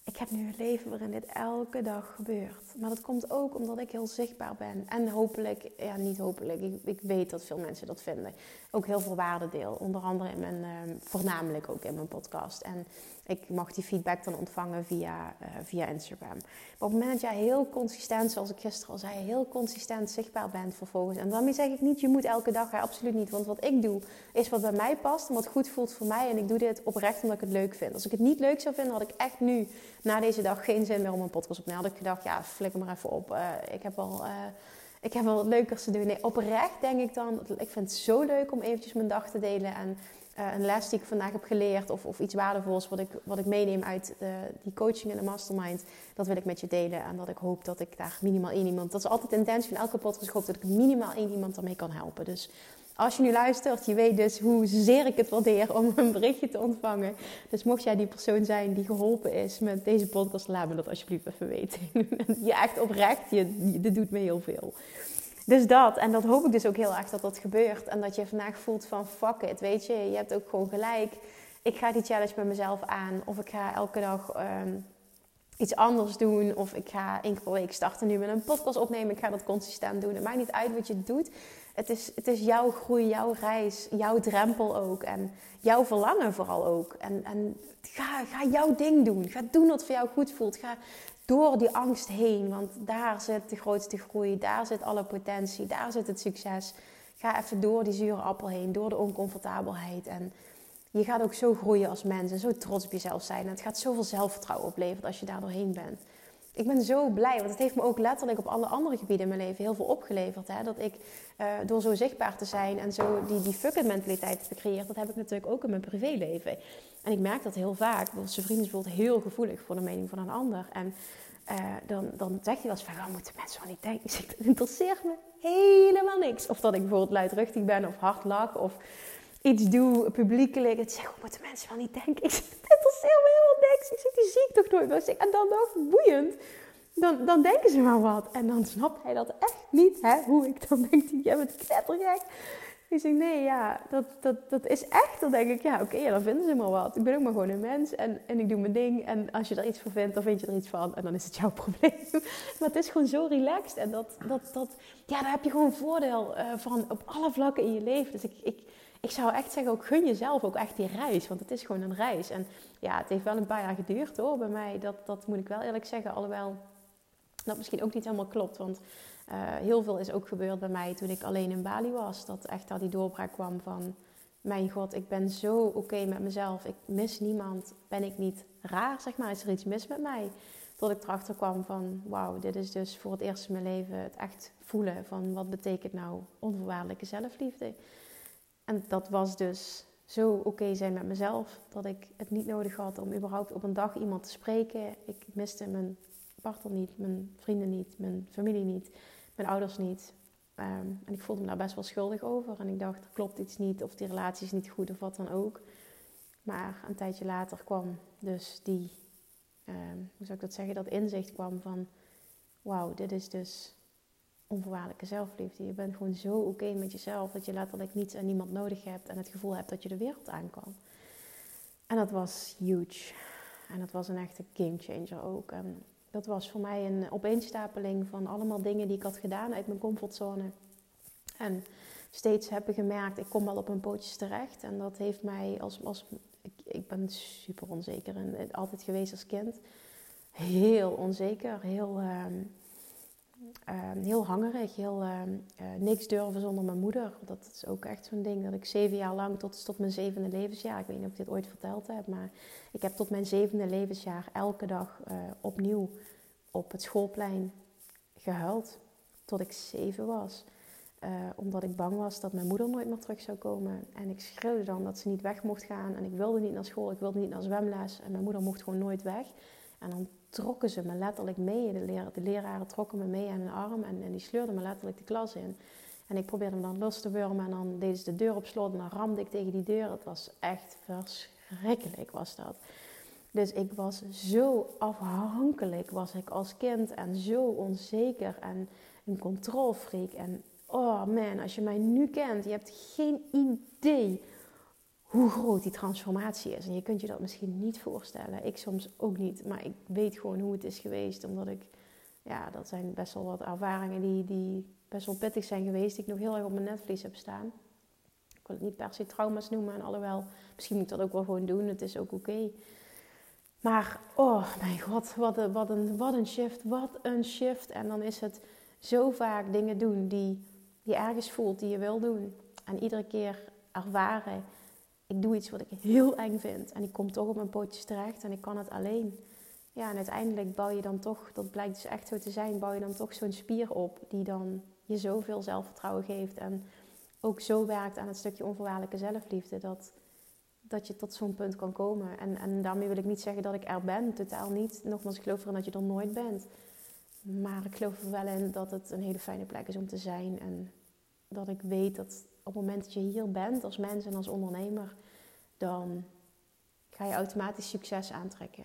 Ik heb nu een leven waarin dit elke dag gebeurt. Maar dat komt ook omdat ik heel zichtbaar ben. En hopelijk, ja niet hopelijk, ik, ik weet dat veel mensen dat vinden. Ook heel veel waarde deel. Onder andere in mijn, uh, voornamelijk ook in mijn podcast. En ik mag die feedback dan ontvangen via, uh, via Instagram. Maar op het moment dat jij heel consistent, zoals ik gisteren al zei, heel consistent zichtbaar bent vervolgens. En daarmee zeg ik niet, je moet elke dag, hè, absoluut niet. Want wat ik doe, is wat bij mij past en wat goed voelt voor mij. En ik doe dit oprecht omdat ik het leuk vind. Als ik het niet leuk zou vinden, had ik echt nu... Na deze dag geen zin meer om een podcast op te nemen. Had ik gedacht, ja, flikker maar even op. Uh, ik heb wel, uh, ik heb wel wat leukers te doen. Nee, oprecht denk ik dan. Ik vind het zo leuk om eventjes mijn dag te delen. En uh, een les die ik vandaag heb geleerd. Of, of iets waardevols wat ik, wat ik meeneem uit uh, die coaching en de mastermind. Dat wil ik met je delen. En dat ik hoop dat ik daar minimaal één iemand... Dat is altijd de intentie van elke podcast. Ik hoop dat ik minimaal één iemand daarmee kan helpen. Dus... Als je nu luistert, je weet dus hoezeer ik het waardeer om een berichtje te ontvangen. Dus mocht jij die persoon zijn die geholpen is met deze podcast, laat me dat alsjeblieft even weten. Je echt oprecht, je, je, dit doet me heel veel. Dus dat, en dat hoop ik dus ook heel erg dat dat gebeurt. En dat je vandaag voelt van fuck it, weet je, je hebt ook gewoon gelijk. Ik ga die challenge met mezelf aan of ik ga elke dag... Um, iets anders doen of ik ga één keer per week starten nu met een podcast opnemen. Ik ga dat consistent doen. Het maakt niet uit wat je doet. Het is, het is jouw groei, jouw reis, jouw drempel ook en jouw verlangen vooral ook. En, en ga, ga jouw ding doen. Ga doen wat voor jou goed voelt. Ga door die angst heen, want daar zit de grootste groei. Daar zit alle potentie. Daar zit het succes. Ga even door die zure appel heen, door de oncomfortabelheid en... Je gaat ook zo groeien als mens en zo trots op jezelf zijn. En het gaat zoveel zelfvertrouwen opleveren als je daar doorheen bent. Ik ben zo blij, want het heeft me ook letterlijk op alle andere gebieden in mijn leven heel veel opgeleverd. Hè? Dat ik uh, door zo zichtbaar te zijn en zo die, die fuck it mentaliteit te creëren, dat heb ik natuurlijk ook in mijn privéleven. En ik merk dat heel vaak. Ze vrienden bijvoorbeeld heel gevoelig voor de mening van een ander. En uh, dan, dan zegt hij wel eens van, wat moeten mensen wel niet denken? Ik zeg, dat interesseert me helemaal niks. Of dat ik bijvoorbeeld luidruchtig ben of hard lach of... iets doe, publiekelijk. Het zegt, hoe moeten mensen wel niet denken? Ik zeg, dit is helemaal, helemaal niks. Ik zeg, die zie ik toch nooit. En dan nog, boeiend. Dan, dan denken ze maar wat. En dan snapt hij dat echt niet, hè? Hoe ik dan denk, jij bent knettergek. Ik zeg, nee, ja, dat, dat, dat is echt. Dan denk ik, ja, oké, okay, ja, dan vinden ze maar wat. Ik ben ook maar gewoon een mens en, en ik doe mijn ding. En als je er iets van vindt, dan vind je er iets van. En dan is het jouw probleem. Maar het is gewoon zo relaxed. En dat, dat, dat, ja, daar heb je gewoon voordeel van op alle vlakken in je leven. Dus ik... ik Ik zou echt zeggen, ook gun jezelf ook echt die reis. Want het is gewoon een reis. En ja, het heeft wel een paar jaar geduurd hoor, bij mij. Dat, dat moet ik wel eerlijk zeggen. Alhoewel dat misschien ook niet helemaal klopt. Want uh, heel veel is ook gebeurd bij mij toen ik alleen in Bali was. Dat echt daar die doorbraak kwam van... Mijn god, ik ben zo oké okay met mezelf. Ik mis niemand. Ben ik niet raar, zeg maar? Is er iets mis met mij? Tot ik erachter kwam van... Wauw, dit is dus voor het eerst in mijn leven het echt voelen van... Wat betekent nou onvoorwaardelijke zelfliefde? En dat was dus zo oké okay zijn met mezelf. Dat ik het niet nodig had om überhaupt op een dag iemand te spreken. Ik miste mijn partner niet, mijn vrienden niet, mijn familie niet, mijn ouders niet. Um, en ik voelde me daar best wel schuldig over. En ik dacht, er klopt iets niet of die relatie is niet goed of wat dan ook. Maar een tijdje later kwam dus die, um, hoe zou ik dat zeggen, dat inzicht kwam van... Wauw, dit is dus onvoorwaardelijke zelfliefde. Je bent gewoon zo oké okay met jezelf dat je letterlijk niets en niemand nodig hebt. En het gevoel hebt dat je de wereld aan kan. En dat was huge. En dat was een echte gamechanger ook. En dat was voor mij een opeenstapeling van allemaal dingen die ik had gedaan uit mijn comfortzone. En steeds heb ik gemerkt, ik kom wel op mijn pootjes terecht. En dat heeft mij, als, als ik, ik ben super onzeker en altijd geweest als kind. Heel onzeker, heel, um, um, heel hangerig, heel, um, uh, niks durven zonder mijn moeder. Dat is ook echt zo'n ding, dat ik zeven jaar lang, tot, tot mijn zevende levensjaar, ik weet niet of ik dit ooit verteld heb, maar ik heb tot mijn zevende levensjaar elke dag uh, opnieuw op het schoolplein gehuild, tot ik zeven was. Uh, omdat ik bang was dat mijn moeder nooit meer terug zou komen. En ik schreeuwde dan dat ze niet weg mocht gaan en ik wilde niet naar school, ik wilde niet naar zwemles en mijn moeder mocht gewoon nooit weg. En dan trokken ze me letterlijk mee. De, lera- de leraren trokken me mee aan hun arm en, en die sleurden me letterlijk de klas in. En ik probeerde me dan los te wurmen en dan deden ze de deur op slot en dan ramde ik tegen die deur. Het was echt verschrikkelijk was dat. Dus ik was zo afhankelijk was ik als kind en zo onzeker en een controlfreak. En oh man, als je mij nu kent, je hebt geen idee hoe groot die transformatie is. En je kunt je dat misschien niet voorstellen. Ik soms ook niet. Maar ik weet gewoon hoe het is geweest. Omdat ik... Ja, dat zijn best wel wat ervaringen die, die best wel pittig zijn geweest. Die ik nog heel erg op mijn netvlies heb staan. Ik wil het niet per se trauma's noemen. En alhoewel, misschien moet ik dat ook wel gewoon doen. Het is ook oké. Okay. Maar, oh mijn god. Wat een, wat, een, wat een shift. Wat een shift. En dan is het zo vaak dingen doen die je ergens voelt. Die je wil doen. En iedere keer ervaren... Ik doe iets wat ik heel eng vind. En ik kom toch op mijn pootjes terecht en ik kan het alleen. Ja, en uiteindelijk bouw je dan toch, dat blijkt dus echt zo te zijn, bouw je dan toch zo'n spier op die dan je zoveel zelfvertrouwen geeft. En ook zo werkt aan het stukje onvoorwaardelijke zelfliefde. Dat, dat je tot zo'n punt kan komen. En, en daarmee wil ik niet zeggen dat ik er ben. Totaal niet. Nogmaals, ik geloof erin dat je er nooit bent. Maar ik geloof er wel in dat het een hele fijne plek is om te zijn. En dat ik weet dat... Op het moment dat je hier bent, als mens en als ondernemer, dan ga je automatisch succes aantrekken.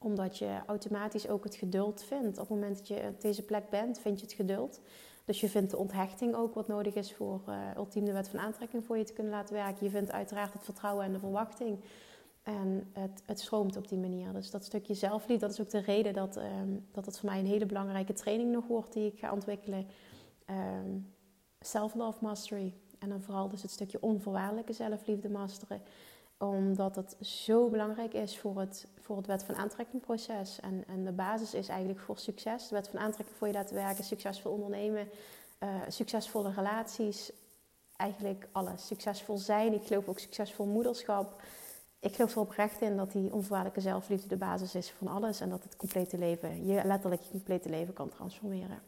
Omdat je automatisch ook het geduld vindt. Op het moment dat je op deze plek bent, vind je het geduld. Dus je vindt de onthechting ook wat nodig is voor uh, ultiem de wet van aantrekking voor je te kunnen laten werken. Je vindt uiteraard het vertrouwen en de verwachting. En het, het stroomt op die manier. Dus dat stukje zelfliefde, dat is ook de reden dat, um, dat het voor mij een hele belangrijke training nog wordt die ik ga ontwikkelen. Um, Self-love mastery. En dan vooral dus het stukje onvoorwaardelijke zelfliefde masteren. Omdat dat zo belangrijk is voor het, voor het wet van aantrekking proces. En, en de basis is eigenlijk voor succes. De wet van aantrekking voor je laten werken. Succesvol ondernemen. Uh, succesvolle relaties. Eigenlijk alles. Succesvol zijn. Ik geloof ook succesvol moederschap. Ik geloof er oprecht in dat die onvoorwaardelijke zelfliefde de basis is van alles. En dat het complete leven, je letterlijk je complete leven kan transformeren.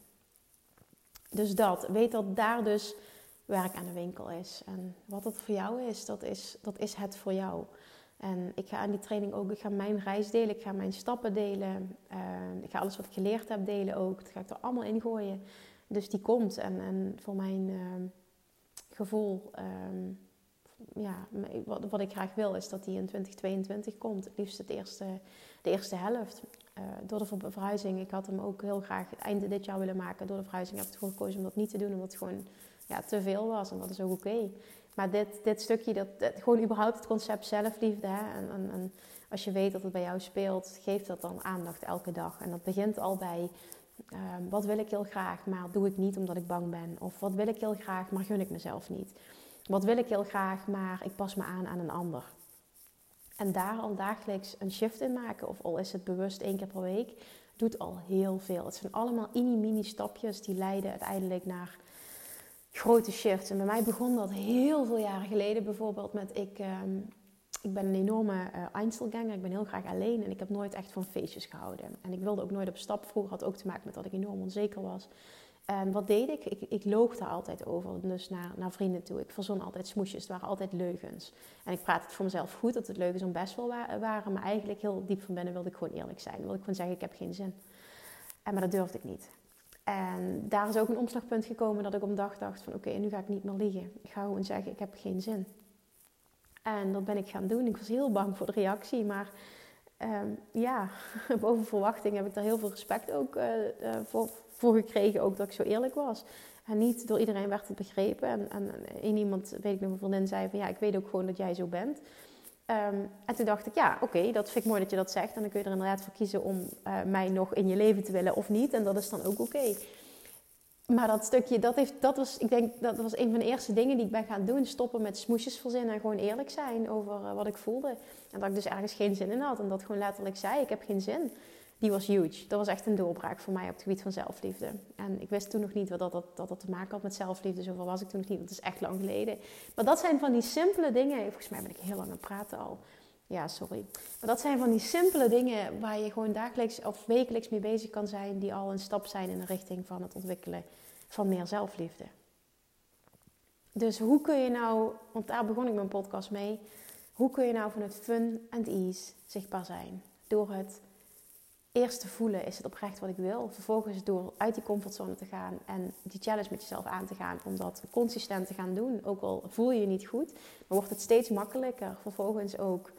Dus dat, weet dat daar dus werk aan de winkel is. En wat het voor jou is, dat is, dat is het voor jou. En ik ga aan die training ook, ik ga mijn reis delen, ik ga mijn stappen delen. Uh, ik ga alles wat ik geleerd heb delen ook. Dat ga ik er allemaal in gooien. Dus die komt. En, en voor mijn uh, gevoel, um, ja, wat, wat ik graag wil, is dat die in twintig tweeëntwintig komt. Het liefst het eerste, de eerste helft. Uh, door de ver- verhuizing, ik had hem ook heel graag eind dit jaar willen maken. Door de verhuizing heb ik ervoor gekozen om dat niet te doen, omdat het gewoon ja, te veel was. En dat is ook oké. Okay. Maar dit, dit stukje, dat, dat, gewoon überhaupt het concept zelfliefde. Hè? En, en, en als je weet dat het bij jou speelt, geef dat dan aandacht elke dag. En dat begint al bij, uh, wat wil ik heel graag, maar doe ik niet omdat ik bang ben. Of wat wil ik heel graag, maar gun ik mezelf niet. Wat wil ik heel graag, maar ik pas me aan aan een ander. En daar al dagelijks een shift in maken, of al is het bewust één keer per week, doet al heel veel. Het zijn allemaal mini-mini stapjes die leiden uiteindelijk naar grote shifts. En bij mij begon dat heel veel jaren geleden bijvoorbeeld met... Ik, um, ik ben een enorme uh, Einzelganger, ik ben heel graag alleen en ik heb nooit echt van feestjes gehouden. En ik wilde ook nooit op stap. Vroeger had ook te maken met dat ik enorm onzeker was. En wat deed ik? Ik, ik loog daar altijd over, dus naar, naar vrienden toe. Ik verzon altijd smoesjes, het waren altijd leugens. En ik praat het voor mezelf goed, dat het leugens om best wel wa- waren. Maar eigenlijk heel diep van binnen wilde ik gewoon eerlijk zijn. Wilde ik gewoon zeggen, ik heb geen zin. En, maar dat durfde ik niet. En daar is ook een omslagpunt gekomen dat ik op een dag dacht van oké, okay, nu ga ik niet meer liegen. Ik ga gewoon zeggen, ik heb geen zin. En dat ben ik gaan doen. Ik was heel bang voor de reactie, maar um, ja, boven verwachting heb ik daar heel veel respect ook uh, voor, voor gekregen. Ook dat ik zo eerlijk was. En niet door iedereen werd het begrepen. En, en, en iemand, weet ik nog, mijn vriendin zei van ja, ik weet ook gewoon dat jij zo bent. Um, en toen dacht ik, ja, oké, okay, dat vind ik mooi dat je dat zegt. En dan kun je er inderdaad voor kiezen om uh, mij nog in je leven te willen of niet. En dat is dan ook oké. Okay. Maar dat stukje, dat, heeft, dat was, ik denk, dat was een van de eerste dingen die ik ben gaan doen. Stoppen met smoesjes verzinnen en gewoon eerlijk zijn over uh, wat ik voelde. En dat ik dus ergens geen zin in had. En dat gewoon letterlijk zei, ik heb geen zin. Die was huge. Dat was echt een doorbraak voor mij op het gebied van zelfliefde. En ik wist toen nog niet wat dat, dat, dat, dat te maken had met zelfliefde. Zoveel was ik toen nog niet. Dat is echt lang geleden. Maar dat zijn van die simpele dingen. Volgens mij ben ik heel lang aan het praten al. Ja, sorry. Maar dat zijn van die simpele dingen waar je gewoon dagelijks of wekelijks mee bezig kan zijn. Die al een stap zijn in de richting van het ontwikkelen van meer zelfliefde. Dus hoe kun je nou, want daar begon ik mijn podcast mee. Hoe kun je nou vanuit fun and ease zichtbaar zijn? Door het... Eerst te voelen, is het oprecht wat ik wil? Vervolgens door uit die comfortzone te gaan en die challenge met jezelf aan te gaan. Om dat consistent te gaan doen. Ook al voel je je niet goed, maar wordt het steeds makkelijker. Vervolgens ook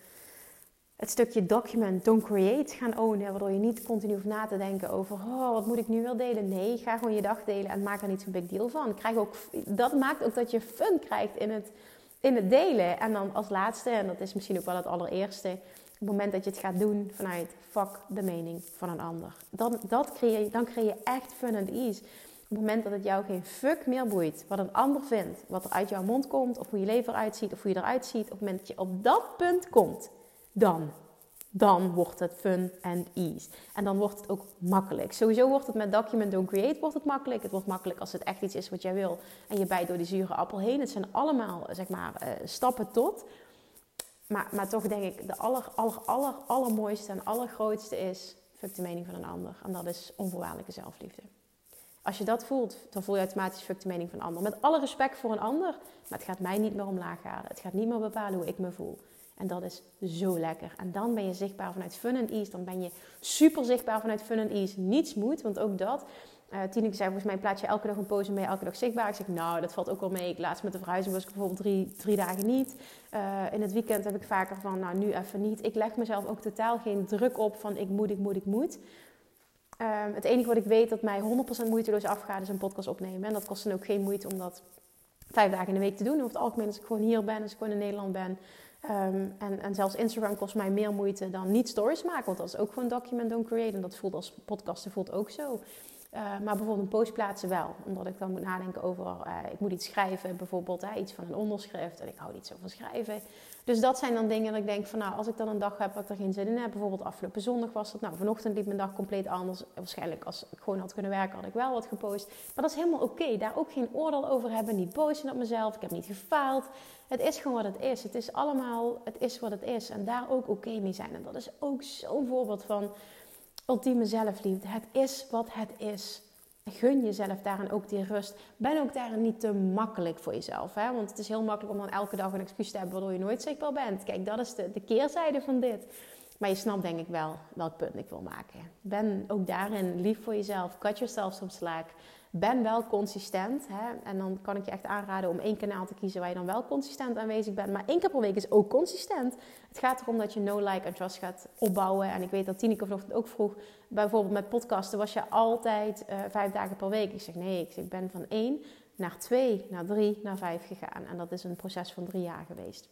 het stukje document, don't create, gaan ownen. Waardoor je niet continu hoeft na te denken over, oh, wat moet ik nu wel delen? Nee, ga gewoon je dag delen en maak er niet zo'n big deal van. Krijg ook, dat maakt ook dat je fun krijgt in het, in het delen. En dan als laatste, en dat is misschien ook wel het allereerste... Op het moment dat je het gaat doen vanuit fuck de mening van een ander. Dan, dat creëer je, dan creëer je echt fun and ease. Op het moment dat het jou geen fuck meer boeit. Wat een ander vindt. Wat er uit jouw mond komt. Of hoe je leven eruit ziet. Of hoe je eruit ziet. Op het moment dat je op dat punt komt. Dan. Dan wordt het fun and ease. En dan wordt het ook makkelijk. Sowieso wordt het met document don't create wordt het makkelijk. Het wordt makkelijk als het echt iets is wat jij wil. En je bijt door die zure appel heen. Het zijn allemaal zeg maar stappen tot... Maar, maar toch denk ik, de aller, aller, aller, allermooiste en allergrootste is... fuck de mening van een ander. En dat is onvoorwaardelijke zelfliefde. Als je dat voelt, dan voel je automatisch fuck de mening van een ander. Met alle respect voor een ander, maar het gaat mij niet meer omlaag halen. Het gaat niet meer bepalen hoe ik me voel. En dat is zo lekker. En dan ben je zichtbaar vanuit fun and ease. Dan ben je super zichtbaar vanuit fun and ease. Niets moet, want ook dat... Uh, Tineke zei, volgens mij plaats je elke dag een pose en ben je elke dag zichtbaar. Ik zeg, nou, dat valt ook wel mee. Ik laatst met de verhuizing was ik bijvoorbeeld drie, drie dagen niet. Uh, in het weekend heb ik vaker van, nou, nu even niet. Ik leg mezelf ook totaal geen druk op van ik moet, ik moet, ik moet. Uh, het enige wat ik weet dat mij honderd procent moeiteloos afgaat is een podcast opnemen. En dat kost dan ook geen moeite om dat vijf dagen in de week te doen. Over het algemeen als ik gewoon hier ben, als ik gewoon in Nederland ben. Um, en, en zelfs Instagram kost mij meer moeite dan niet stories maken. Want dat is ook gewoon document don't create. En dat voelt als podcasten voelt ook zo. Uh, maar bijvoorbeeld een post plaatsen wel. Omdat ik dan moet nadenken over, uh, ik moet iets schrijven. Bijvoorbeeld uh, iets van een onderschrift. En ik hou niet zo van schrijven. Dus dat zijn dan dingen dat ik denk van, nou, als ik dan een dag heb waar ik er geen zin in heb. Bijvoorbeeld afgelopen zondag was dat. Nou, vanochtend liep mijn dag compleet anders. Waarschijnlijk als ik gewoon had kunnen werken, had ik wel wat gepost. Maar dat is helemaal oké. Okay. Daar ook geen oordeel over hebben. Niet boos zijn op mezelf. Ik heb niet gefaald. Het is gewoon wat het is. Het is allemaal, het is wat het is. En daar ook oké okay mee zijn. En dat is ook zo'n voorbeeld van... ultieme zelfliefde. Het is wat het is. Gun jezelf daarin ook die rust. Ben ook daarin niet te makkelijk voor jezelf. Hè? Want het is heel makkelijk om dan elke dag een excuus te hebben waardoor je nooit zichtbaar bent. Kijk, dat is de, de keerzijde van dit. Maar je snapt denk ik wel welk punt ik wil maken. Ben ook daarin lief voor jezelf. Cut yourself some slack. Ben wel consistent. Hè? En dan kan ik je echt aanraden om één kanaal te kiezen waar je dan wel consistent aanwezig bent. Maar één keer per week is ook consistent. Het gaat erom dat je know, like en trust gaat opbouwen. En ik weet dat Tineke vanochtend ook vroeg. Bijvoorbeeld met podcasten was je altijd uh, vijf dagen per week. Ik zeg nee, ik, zeg, ik ben van één naar twee, naar drie, naar vijf gegaan. En dat is een proces van drie jaar geweest.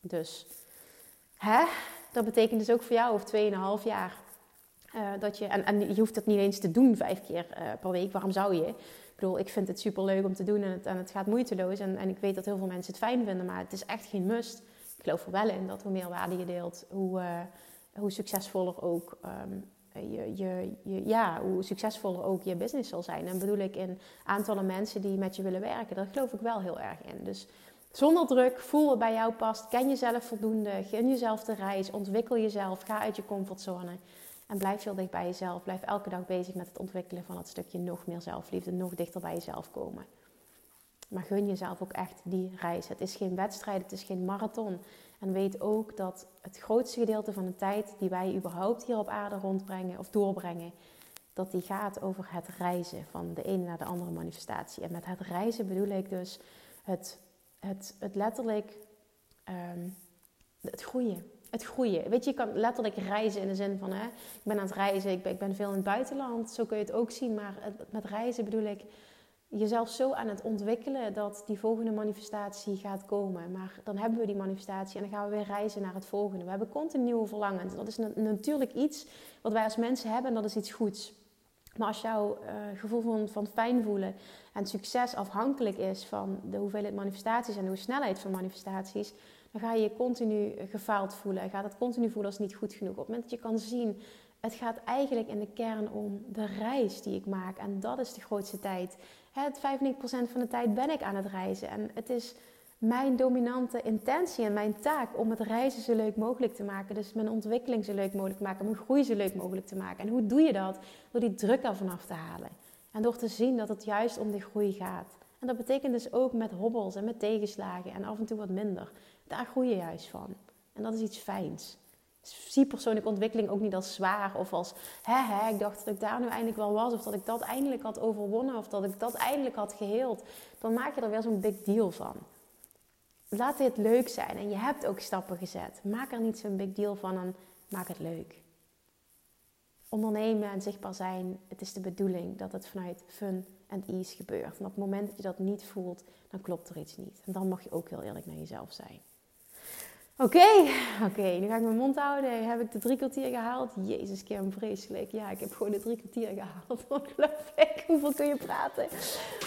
Dus, hè? Dat betekent dus ook voor jou over tweeënhalf jaar. Uh, dat je, en, en je hoeft het niet eens te doen vijf keer uh, per week. Waarom zou je? Ik bedoel, ik vind het superleuk om te doen en het, en het gaat moeiteloos. En, en ik weet dat heel veel mensen het fijn vinden, maar het is echt geen must. Ik geloof er wel in dat hoe meer waarde je deelt, hoe, uh, hoe succesvoller ook... Um, Je, je, je, ja, hoe succesvoller ook je business zal zijn. En bedoel ik in aantallen mensen die met je willen werken. Daar geloof ik wel heel erg in. Dus zonder druk, voel wat bij jou past. Ken jezelf voldoende, gun jezelf de reis. Ontwikkel jezelf, ga uit je comfortzone. En blijf heel dicht bij jezelf. Blijf elke dag bezig met het ontwikkelen van dat stukje nog meer zelfliefde. Nog dichter bij jezelf komen. Maar gun jezelf ook echt die reis. Het is geen wedstrijd, het is geen marathon. En weet ook dat het grootste gedeelte van de tijd die wij überhaupt hier op aarde rondbrengen of doorbrengen, dat die gaat over het reizen van de ene naar de andere manifestatie. En met het reizen bedoel ik dus het, het, het letterlijk um, het groeien. Het groeien. Weet je, je kan letterlijk reizen in de zin van, hè, ik ben aan het reizen, ik ben, ik ben veel in het buitenland. Zo kun je het ook zien, maar het, met reizen bedoel ik jezelf zo aan het ontwikkelen dat die volgende manifestatie gaat komen. Maar dan hebben we die manifestatie en dan gaan we weer reizen naar het volgende. We hebben continu nieuwe verlangens. Dat is na- natuurlijk iets wat wij als mensen hebben en dat is iets goeds. Maar als jouw uh, gevoel van, van fijn voelen en succes afhankelijk is van de hoeveelheid manifestaties en de snelheid van manifestaties, dan ga je je continu gefaald voelen. Je gaat het continu voelen als niet goed genoeg. Op het moment dat je kan zien, het gaat eigenlijk in de kern om de reis die ik maak. En dat is de grootste tijd. Het vijfennegentig procent van de tijd ben ik aan het reizen. En het is mijn dominante intentie en mijn taak om het reizen zo leuk mogelijk te maken. Dus mijn ontwikkeling zo leuk mogelijk te maken. Mijn groei zo leuk mogelijk te maken. En hoe doe je dat? Door die druk er vanaf te halen. En door te zien dat het juist om de groei gaat. En dat betekent dus ook met hobbels en met tegenslagen en af en toe wat minder. Daar groei je juist van. En dat is iets fijns. Dus zie persoonlijke ontwikkeling ook niet als zwaar of als, hè, hè, ik dacht dat ik daar nu eindelijk wel was. Of dat ik dat eindelijk had overwonnen of dat ik dat eindelijk had geheeld. Dan maak je er weer zo'n big deal van. Laat dit leuk zijn en je hebt ook stappen gezet. Maak er niet zo'n big deal van en maak het leuk. Ondernemen en zichtbaar zijn, het is de bedoeling dat het vanuit fun en ease gebeurt. En op het moment dat je dat niet voelt, dan klopt er iets niet. En dan mag je ook heel eerlijk naar jezelf zijn. Oké, okay, oké, okay, nu ga ik mijn mond houden. Heb ik de drie kwartier gehaald? Jezus, Kim, vreselijk. Ja, ik heb gewoon de drie kwartier gehaald. Ongelooflijk, hoeveel kun je praten?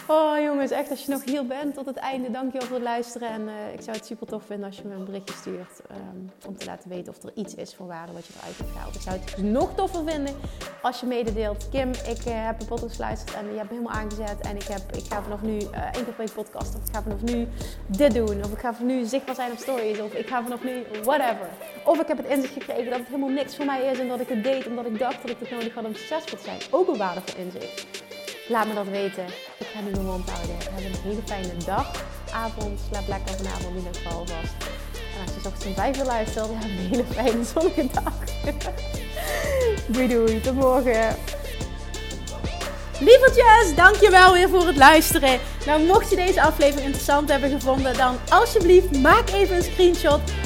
Oh jongens, echt, als je nog hier bent tot het einde, dankjewel voor het luisteren. En uh, ik zou het super tof vinden als je me een berichtje stuurt. Um, om te laten weten of er iets is voor waarde wat je eruit hebt gehaald. Ik zou het nog toffer vinden als je mededeelt. Kim, ik uh, heb een podcast geluisterd en je hebt me helemaal aangezet. En ik, heb, ik ga vanaf nu uh, één keer per podcast. Of ik ga vanaf nu dit doen. Of ik ga vanaf nu zichtbaar zijn op stories. Of ik ga vanaf nu whatever. Of ik heb het inzicht gekregen dat het helemaal niks voor mij is. En dat ik het deed omdat ik dacht dat ik het nodig had om succesvol te zijn. Ook een waardevol inzicht. Laat me dat weten. Ik ga nu mijn mond houden. Heb een hele fijne dag, avond. Slaap lekker vanavond, in ieder geval vast. En als je zochtens om vijf uur luistert, dan heb je een hele fijne zonnige dag. Doei doei, tot morgen. Lievertjes, dankjewel weer voor het luisteren. Nou, mocht je deze aflevering interessant hebben gevonden, dan alsjeblieft maak even een screenshot